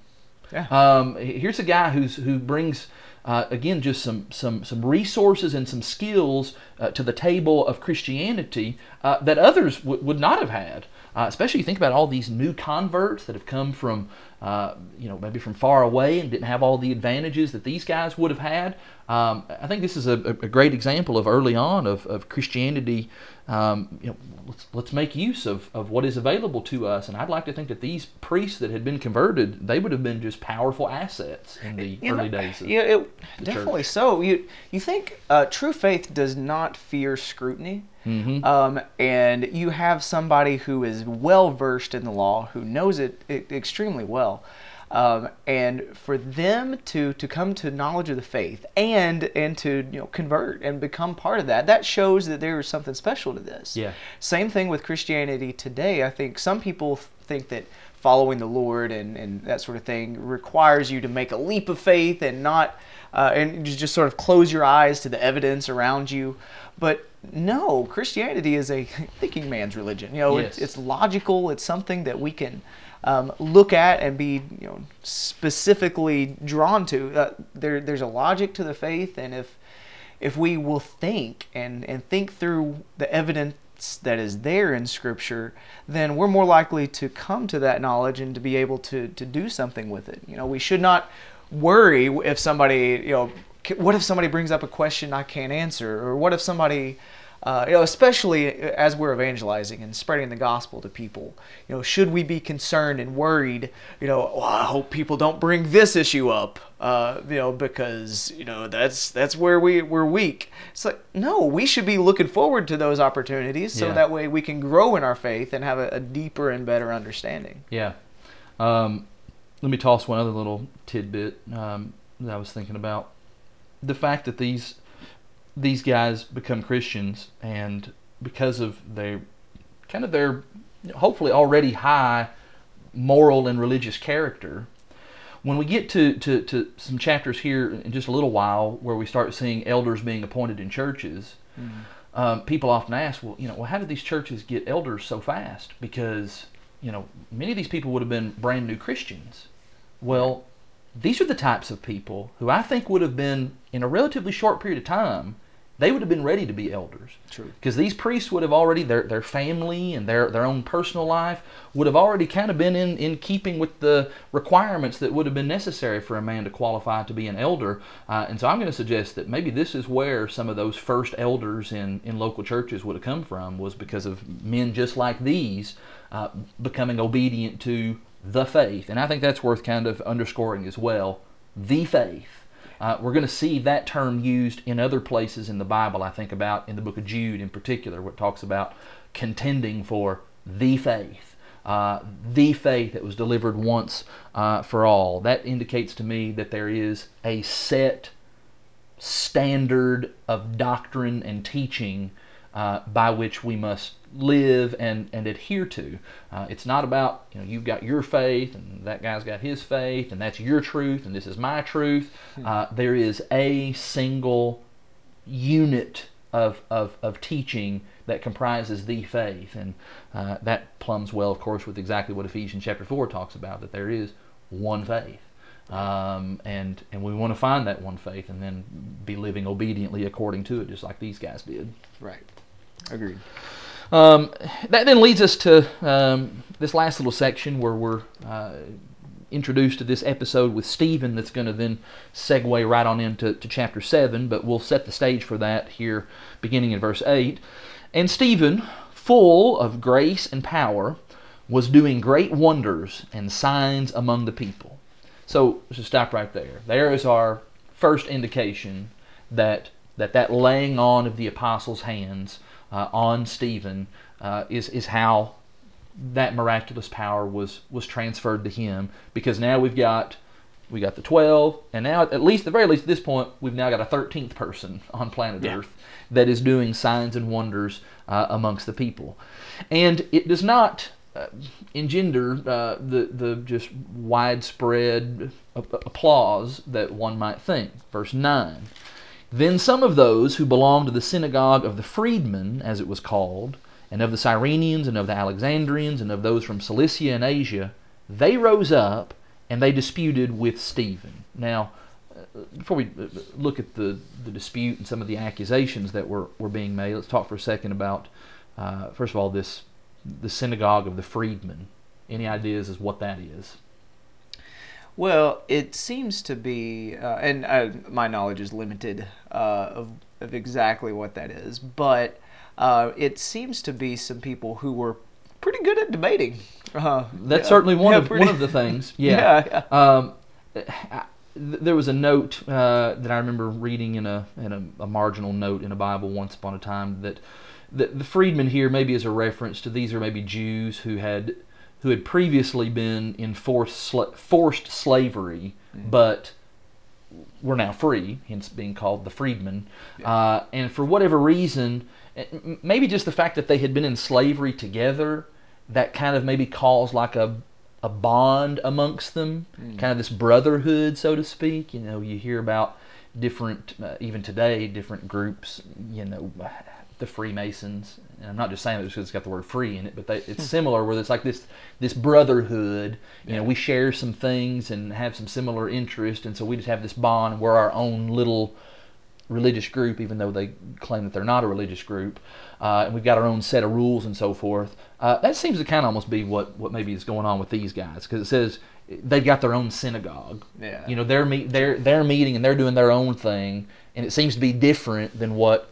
Yeah. Um, here's a guy who's who brings uh, again, just some some some resources and some skills uh, to the table of Christianity uh, that others w- would not have had. Uh, especially, you think about all these new converts that have come from, uh, you know, maybe from far away and didn't have all the advantages that these guys would have had. Um, I think this is a, a great example of early on of, of Christianity. Um, you know, let's let's make use of, of what is available to us. And I'd like to think that these priests that had been converted, they would have been just powerful assets in the you early know, days. Of yeah, it, the definitely church. So. You you think uh, true faith does not fear scrutiny? Mm-hmm. Um, and you have somebody who is well versed in the law, who knows it, it extremely well, um, and for them to to come to knowledge of the faith and and to you know convert and become part of that, that shows that there is something special to this. Yeah. Same thing with Christianity today. I think some people think that following the Lord and, and that sort of thing requires you to make a leap of faith and not uh, and just sort of close your eyes to the evidence around you, but no, Christianity is a thinking man's religion. You know, yes. it's, it's logical. It's something that we can um, look at and be, you know, specifically drawn to. Uh, there, there's a logic to the faith, and if if we will think and and think through the evidence that is there in Scripture, then we're more likely to come to that knowledge and to be able to to do something with it. You know, we should not worry if somebody, you know, what if somebody brings up a question I can't answer, or what if somebody. Uh, you know, especially as we're evangelizing and spreading the gospel to people, you know, should we be concerned and worried? You know, oh, I hope people don't bring this issue up, uh, you know, because you know that's that's where we we're weak. It's like no, we should be looking forward to those opportunities, so yeah. that way we can grow in our faith and have a, a deeper and better understanding. Yeah. Um, let me toss one other little tidbit um, that I was thinking about: the fact that these. These guys become Christians, and because of their kind of their hopefully already high moral and religious character, when we get to, to, to some chapters here in just a little while where we start seeing elders being appointed in churches, mm-hmm. um, people often ask, well, you know, well, how did these churches get elders so fast? Because, you know, many of these people would have been brand new Christians. Well, these are the types of people who I think would have been, in a relatively short period of time, they would have been ready to be elders. True. Because these priests would have already, their their family and their, their own personal life would have already kind of been in, in keeping with the requirements that would have been necessary for a man to qualify to be an elder. Uh, and so I'm going to suggest that maybe this is where some of those first elders in, in local churches would have come from, was because of men just like these uh, becoming obedient to the faith. And I think that's worth kind of underscoring as well, the faith. Uh, we're going to see that term used in other places in the Bible. I think about in the book of Jude in particular, where it talks about contending for the faith, uh, the faith that was delivered once uh, for all. That indicates to me that there is a set standard of doctrine and teaching uh, by which we must live and, and adhere to. Uh, it's not about, you know, you've got your faith and that guy's got his faith and that's your truth and this is my truth. Uh, there is a single unit of, of, of teaching that comprises the faith. And uh, that plumbs well, of course, with exactly what Ephesians chapter four talks about, that there is one faith. Um, and, and we want to find that one faith and then be living obediently according to it, just like these guys did. Right. Agreed. Um, that then leads us to um, this last little section where we're uh, introduced to this episode with Stephen that's going to then segue right on into to chapter seven, but we'll set the stage for that here beginning in verse eight. And Stephen, full of grace and power, was doing great wonders and signs among the people. So let's just stop right there. There is our first indication that that, that laying on of the apostles' hands Uh, on Stephen uh, is is how that miraculous power was was transferred to him, because now we've got we got the twelve, and now at least the very least at this point we've now got a thirteenth person on planet yeah. Earth that is doing signs and wonders uh, amongst the people, and it does not uh, engender uh, the the just widespread applause that one might think. Verse nine. Then some of those who belonged to the synagogue of the freedmen, as it was called, and of the Cyrenians, and of the Alexandrians, and of those from Cilicia and Asia, they rose up, and they disputed with Stephen. Now, before we look at the, the dispute and some of the accusations that were, were being made, let's talk for a second about, uh, first of all, this the synagogue of the freedmen. Any ideas as what that is? Well, it seems to be, uh, and uh, my knowledge is limited uh, of, of exactly what that is, but uh, it seems to be some people who were pretty good at debating. Uh, That's yeah, certainly one yeah, of pretty, one of the things. Yeah. yeah, yeah. Um, I, there was a note uh, that I remember reading in a in a, a marginal note in a Bible once upon a time that the, the freedmen here maybe is a reference to these are maybe Jews who had who had previously been in forced sl- forced slavery, mm-hmm. but were now free, hence being called the freedmen. Yeah. Uh, and for whatever reason, maybe just the fact that they had been in slavery together, that kind of maybe caused like a a bond amongst them, mm. kind of this brotherhood, so to speak. You know, you hear about different, uh, even today, different groups, you know, the Freemasons. And I'm not just saying that because it's got the word free in it, but they, it's similar where it's like this this brotherhood. You yeah. know, we share some things and have some similar interests, and so we just have this bond, and we're our own little religious group, even though they claim that they're not a religious group, uh, and we've got our own set of rules and so forth. Uh, that seems to kind of almost be what, what maybe is going on with these guys, because it says they've got their own synagogue. Yeah. You know, they're meet they're they're meeting and they're doing their own thing, and it seems to be different than what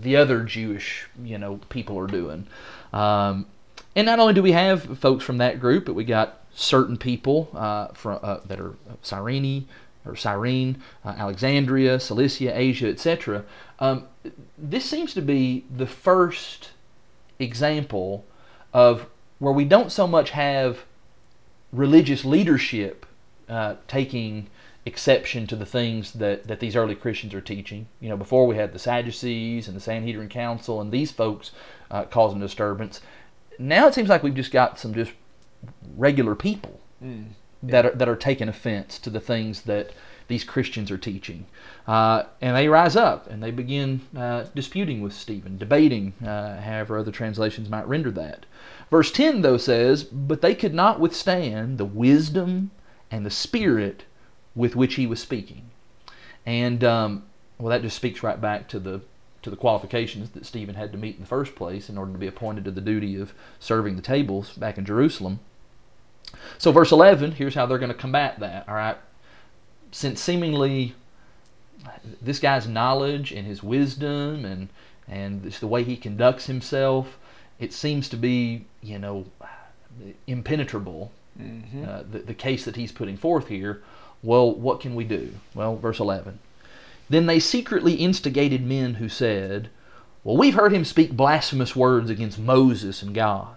the other Jewish, you know, people are doing. Um, and not only do we have folks from that group, but we got certain people uh, from uh, that are Cyrene. or Cyrene, uh, Alexandria, Cilicia, Asia, et cetera. Um, this seems to be the first example of where we don't so much have religious leadership uh, taking exception to the things that, that these early Christians are teaching. You know, before we had the Sadducees and the Sanhedrin Council and these folks uh, causing disturbance. Now it seems like we've just got some just regular people. Mm. That are, that are taking offense to the things that these Christians are teaching. Uh, and they rise up and they begin uh, disputing with Stephen, debating, uh, however other translations might render that. Verse ten, though, says, "But they could not withstand the wisdom and the spirit with which he was speaking." And, um, well, that just speaks right back to the to the qualifications that Stephen had to meet in the first place in order to be appointed to the duty of serving the tables back in Jerusalem. So verse eleven, here's how they're going to combat that, all right? Since seemingly this guy's knowledge and his wisdom and and just the way he conducts himself, it seems to be, you know, impenetrable, mm-hmm. uh, the, the case that he's putting forth here. Well, what can we do? Well, verse eleven. "Then they secretly instigated men who said, 'Well, we've heard him speak blasphemous words against Moses and God.'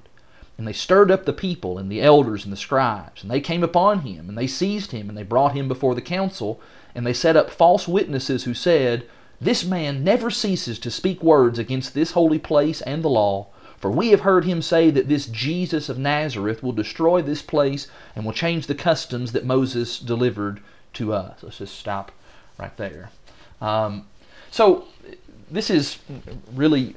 And they stirred up the people and the elders and the scribes, and they came upon him, and they seized him, and they brought him before the council, and they set up false witnesses who said, 'This man never ceases to speak words against this holy place and the law, for we have heard him say that this Jesus of Nazareth will destroy this place and will change the customs that Moses delivered to us.'" Let's just stop right there. Um, so this is really,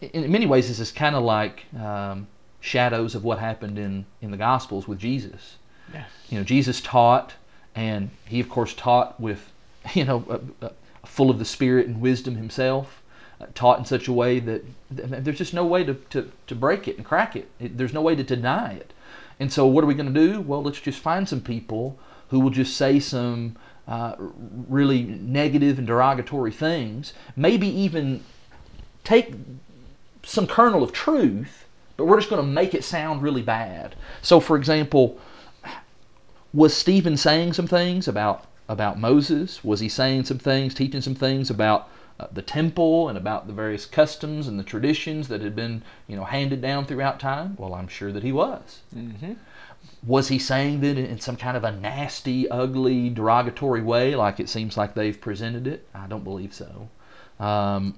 in many ways, this is kind of like... Um, shadows of what happened in, in the Gospels with Jesus. Yes. You know, Jesus taught, and he, of course, taught with, you know, uh, uh, full of the Spirit and wisdom himself, uh, taught in such a way that th- there's just no way to, to, to break it and crack it. it. There's no way to deny it. And so what are we going to do? Well, let's just find some people who will just say some uh, really negative and derogatory things, maybe even take some kernel of truth, but we're just going to make it sound really bad. So, for example, was Stephen saying some things about, about Moses? Was he saying some things, teaching some things about uh, the temple and about the various customs and the traditions that had been, you know, handed down throughout time? Well, I'm sure that he was. Mm-hmm. Was he saying that in some kind of a nasty, ugly, derogatory way, like it seems like they've presented it? I don't believe so. Um...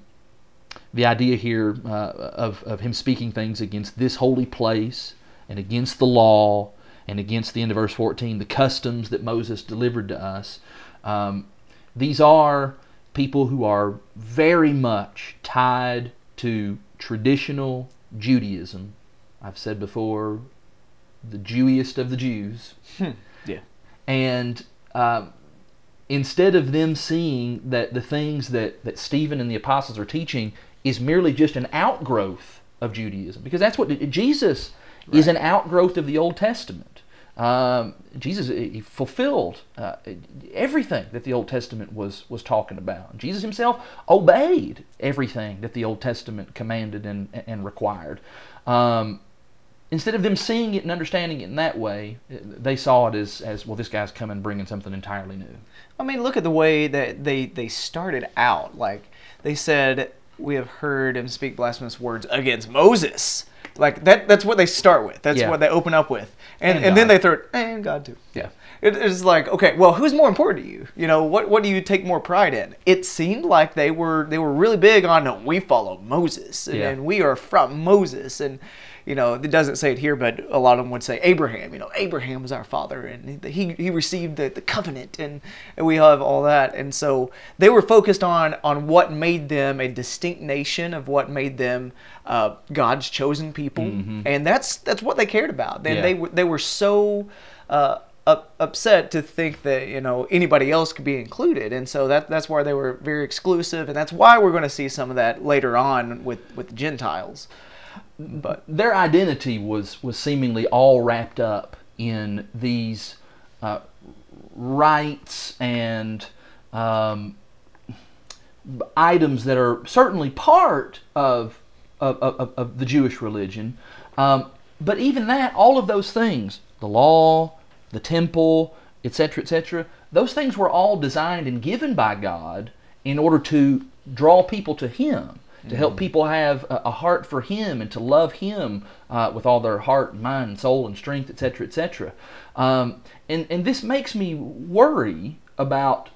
The idea here uh, of, of him speaking things against this holy place and against the law and against, the end of verse fourteen, the customs that Moses delivered to us. Um, these are people who are very much tied to traditional Judaism. I've said before, the Jewiest of the Jews. Hmm. Yeah. And uh, instead of them seeing that the things that, that Stephen and the apostles are teaching is merely just an outgrowth of Judaism, because that's what Jesus right. is an outgrowth of the Old Testament. Um, Jesus he fulfilled uh, everything that the Old Testament was was talking about. Jesus himself obeyed everything that the Old Testament commanded and, and required. Um, instead of them seeing it and understanding it in that way, they saw it as, as well, this guy's coming bringing something entirely new. I mean, look at the way that they, they started out. Like, they said, we have heard him speak blasphemous words against Moses. Like, that that's what they start with. That's yeah. what they open up with. And and, and then they throw it, and God too. Yeah. It, it's like, okay, well, who's more important to you? You know, what, what do you take more pride in? It seemed like they were they were really big on, no, we follow Moses, and, yeah. and we are from Moses. And, you know, it doesn't say it here, but a lot of them would say Abraham. You know, Abraham was our father, and he he received the, the covenant, and, and we have all that. And so they were focused on, on what made them a distinct nation, of what made them uh, God's chosen people. Mm-hmm. And that's that's what they cared about. They, yeah. they, were, they were so... Uh, upset to think that, you know, anybody else could be included, and so that that's why they were very exclusive, and that's why we're going to see some of that later on with with Gentiles. But their identity was was seemingly all wrapped up in these uh, rites and um, items that are certainly part of of, of, of the Jewish religion, um, but even that, all of those things, the law, the temple, et cetera, et cetera, those things were all designed and given by God in order to draw people to Him, to mm-hmm. help people have a, a heart for Him and to love Him uh, with all their heart, and mind, and soul, and strength, et cetera, et cetera. Um, and, and this makes me worry about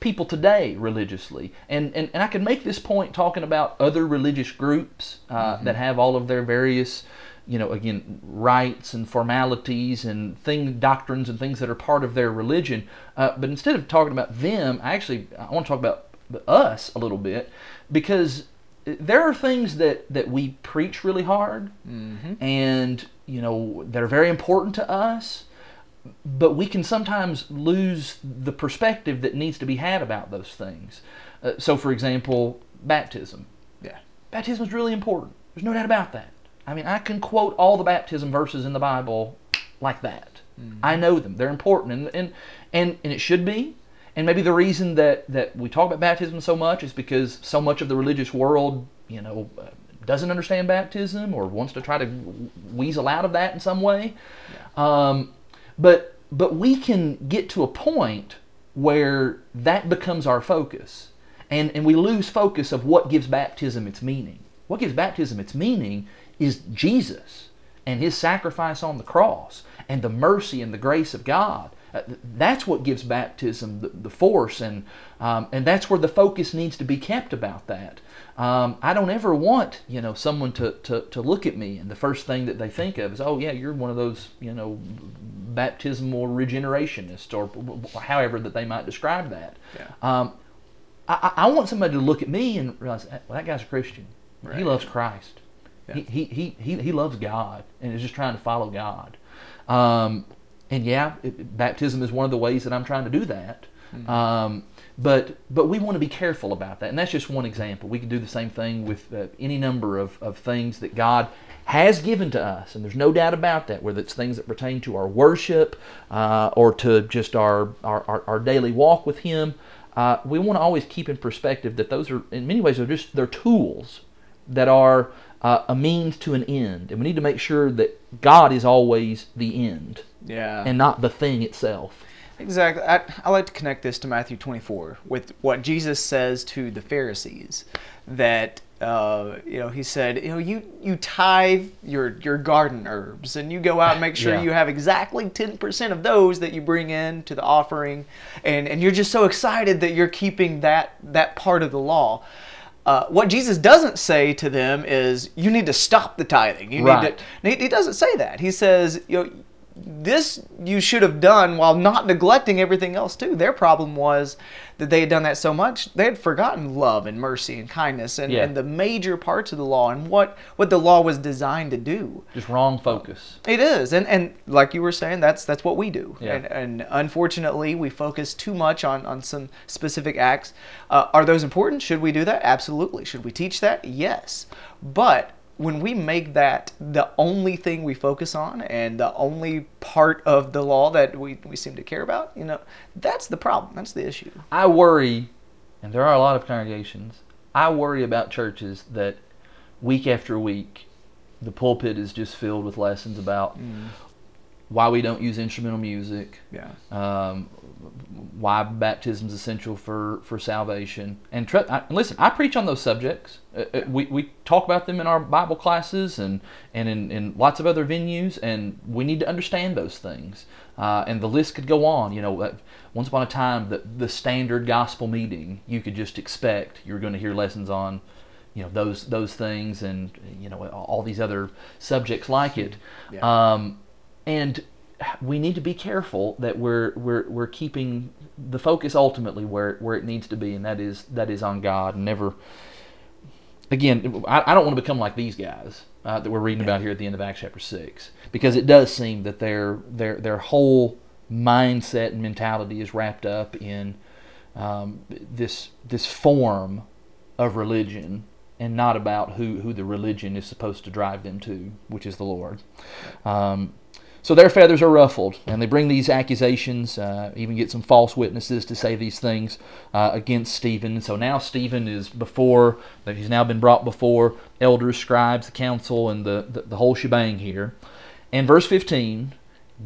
people today religiously. And, and, and I can make this point talking about other religious groups uh, mm-hmm. that have all of their various... you know, again, rites and formalities and thing, doctrines and things that are part of their religion. Uh, but instead of talking about them, I actually I want to talk about us a little bit, because there are things that, that we preach really hard mm-hmm. and, you know, they're very important to us, but we can sometimes lose the perspective that needs to be had about those things. Uh, so, for example, baptism. Yeah, baptism is really important. There's no doubt about that. I mean, I can quote all the baptism verses in the Bible like that. Mm-hmm. I know them. They're important, and, and and and it should be. And maybe the reason that, that we talk about baptism so much is because so much of the religious world, you know, doesn't understand baptism or wants to try to weasel out of that in some way. Yeah. Um, but but we can get to a point where that becomes our focus, and, and we lose focus of what gives baptism its meaning. What gives baptism its meaning is Jesus and His sacrifice on the cross and the mercy and the grace of God. Uh, that's what gives baptism the, the force, and um, and that's where the focus needs to be kept about that. Um, I don't ever want, you know, someone to, to, to look at me and the first thing that they think of is, oh yeah, you're one of those, you know, baptismal regenerationists, or however that they might describe that. Yeah. Um, I, I want somebody to look at me and realize, well, that guy's a Christian. Right. He loves Christ. Yeah. He, he he he loves God and is just trying to follow God. Um, and yeah, it, baptism is one of the ways that I'm trying to do that. Mm-hmm. Um, but but we want to be careful about that. And that's just one example. We can do the same thing with uh, any number of, of things that God has given to us. And there's no doubt about that, whether it's things that pertain to our worship uh, or to just our, our, our, our daily walk with Him. Uh, we want to always keep in perspective that those are, in many ways, they're just they're tools that are... Uh, a means to an end, and we need to make sure that God is always the end, yeah, and not the thing itself. Exactly. I, I like to connect this to Matthew twenty-four with what Jesus says to the Pharisees. That uh, you know, He said, you know, you you tithe your your garden herbs, and you go out and make sure yeah. you have exactly ten percent of those that you bring in to the offering, and and you're just so excited that you're keeping that that part of the law. Uh, what Jesus doesn't say to them is, you need to stop the tithing. You right. need to. He doesn't say that. He says, you know, this you should have done while not neglecting everything else too. Their problem was that they had done that so much, they had forgotten love and mercy and kindness and, yeah. and the major parts of the law and what, what the law was designed to do. Just wrong focus. It is. And and like you were saying, that's that's what we do. Yeah. And, and unfortunately, we focus too much on, on some specific acts. Uh, are those important? Should we do that? Absolutely. Should we teach that? Yes. But when we make that the only thing we focus on and the only part of the law that we, we seem to care about, you know, that's the problem. That's the issue. I worry, and there are a lot of congregations, I worry about churches that week after week the pulpit is just filled with lessons about mm. why we don't use instrumental music, yeah. um, why baptism is essential for, for salvation. And tre- I, listen, I preach on those subjects. Uh, we, we talk about them in our Bible classes and, and in, in lots of other venues, and we need to understand those things. Uh, and the list could go on. You know, once upon a time, the, the standard gospel meeting, you could just expect you're going to hear lessons on, you know, those those things and, you know, all these other subjects like it. Yeah. Um, and we need to be careful that we're we're we're keeping the focus ultimately where where it needs to be, and that is that is on God. And never again, I, I don't want to become like these guys uh, that we're reading about here at the end of Acts chapter six, because it does seem that their their their whole mindset and mentality is wrapped up in um, this this form of religion, and not about who who the religion is supposed to drive them to, which is the Lord. Um, So their feathers are ruffled, and they bring these accusations, uh, even get some false witnesses to say these things uh, against Stephen. So now Stephen is before, he's now been brought before elders, scribes, the council, and the, the, the whole shebang here. And verse fifteen,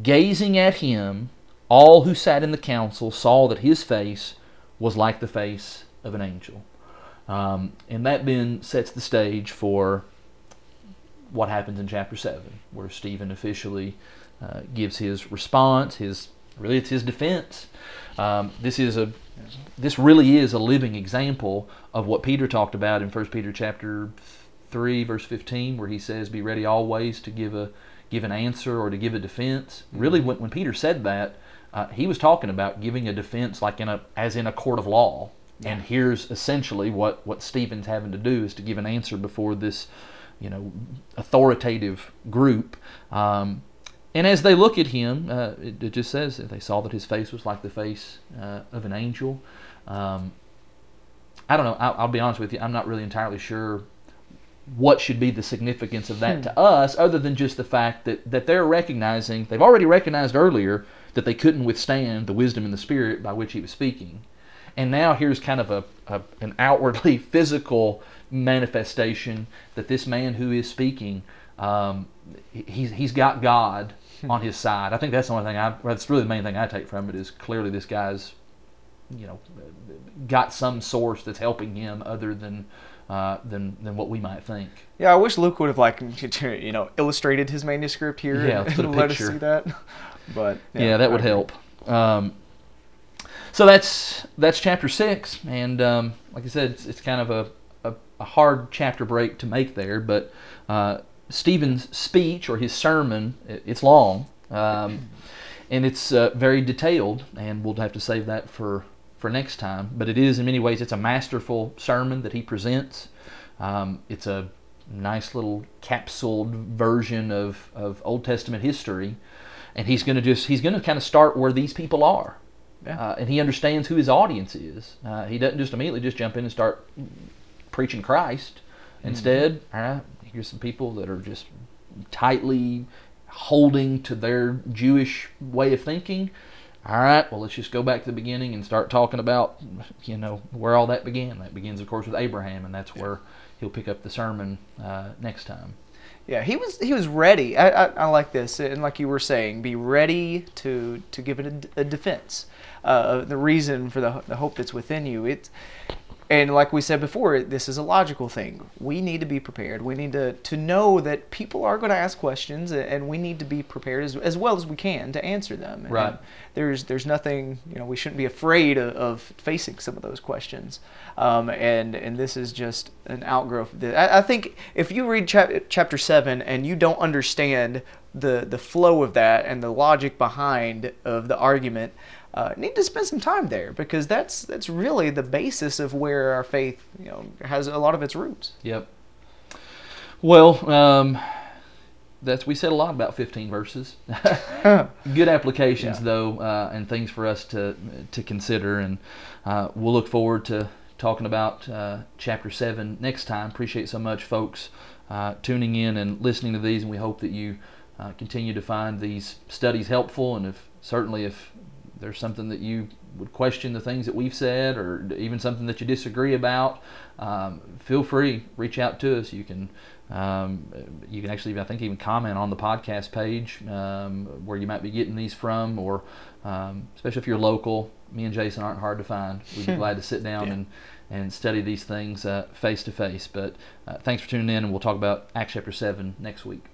gazing at him, all who sat in the council saw that his face was like the face of an angel. Um, and that then sets the stage for what happens in chapter seven, where Stephen officially Uh, gives his response, his really it's his defense. Um, this is a this really is a living example of what Peter talked about in First Peter chapter three, verse fifteen, where he says, "Be ready always to give a give an answer or to give a defense." Mm-hmm. Really, when, when Peter said that, uh, he was talking about giving a defense, like in a as in a court of law. Yeah. And here's essentially what what Stephen's having to do is to give an answer before this, you know, authoritative group. Um, And as they look at him, uh, it, it just says that they saw that his face was like the face uh, of an angel. Um, I don't know. I'll, I'll be honest with you. I'm not really entirely sure what should be the significance of that hmm. to us, other than just the fact that, that they're recognizing, they've already recognized earlier that they couldn't withstand the wisdom and the spirit by which he was speaking. And now here's kind of a, a an outwardly physical manifestation that this man who is speaking, um, he's he's got God on his side. I think that's the only thing I, that's really the main thing I take from it is clearly this guy's, you know, got some source that's helping him other than uh, than than what we might think. Yeah, I wish Luke would have, like, you know, illustrated his manuscript here. Yeah, let's put a let picture. Us see that. But yeah, yeah that would help. Um, so that's that's chapter six, and um, like I said, it's, it's kind of a, a a hard chapter break to make there, but. Uh, Stephen's speech or his sermon, it's long, um, and it's uh, very detailed, and we'll have to save that for, for next time. But it is, in many ways, it's a masterful sermon that he presents. Um, it's a nice little capsuled version of, of Old Testament history, and he's going to just he's going to kind of start where these people are, yeah. uh, and he understands who his audience is. Uh, he doesn't just immediately just jump in and start preaching Christ. Instead, all right. Here's some people that are just tightly holding to their Jewish way of thinking. All right, well, let's just go back to the beginning and start talking about, you know, where all that began. That begins, of course, with Abraham, and that's where he'll pick up the sermon uh, next time. Yeah, he was he was ready. I, I, I like this, and like you were saying, be ready to to give it a, a defense. Uh, the reason for the, the hope that's within you. It's And like we said before, this is a logical thing. We need to be prepared. We need to, to know that people are going to ask questions, and we need to be prepared as, as well as we can to answer them. And right. There's there's nothing, you know, we shouldn't be afraid of, of facing some of those questions. Um, and, and this is just an outgrowth. I, I think if you read chap- chapter seven and you don't understand the the flow of that and the logic behind of the argument, uh, need to spend some time there, because that's that's really the basis of where our faith, you know, has a lot of its roots. Yep. Well, um, that's we said a lot about fifteen verses. Good applications, yeah. though, uh, and things for us to to consider, and uh, we'll look forward to talking about uh, chapter seven next time. Appreciate so much, folks, uh, tuning in and listening to these, and we hope that you uh, continue to find these studies helpful. And if certainly if there's something that you would question the things that we've said, or even something that you disagree about, um, feel free, reach out to us. You can um, you can actually, I think, even comment on the podcast page um, where you might be getting these from, or um, especially if you're local. Me and Jason aren't hard to find. We'd be glad to sit down yeah. and, and study these things uh, face to face. But uh, thanks for tuning in, and we'll talk about Acts chapter seven next week.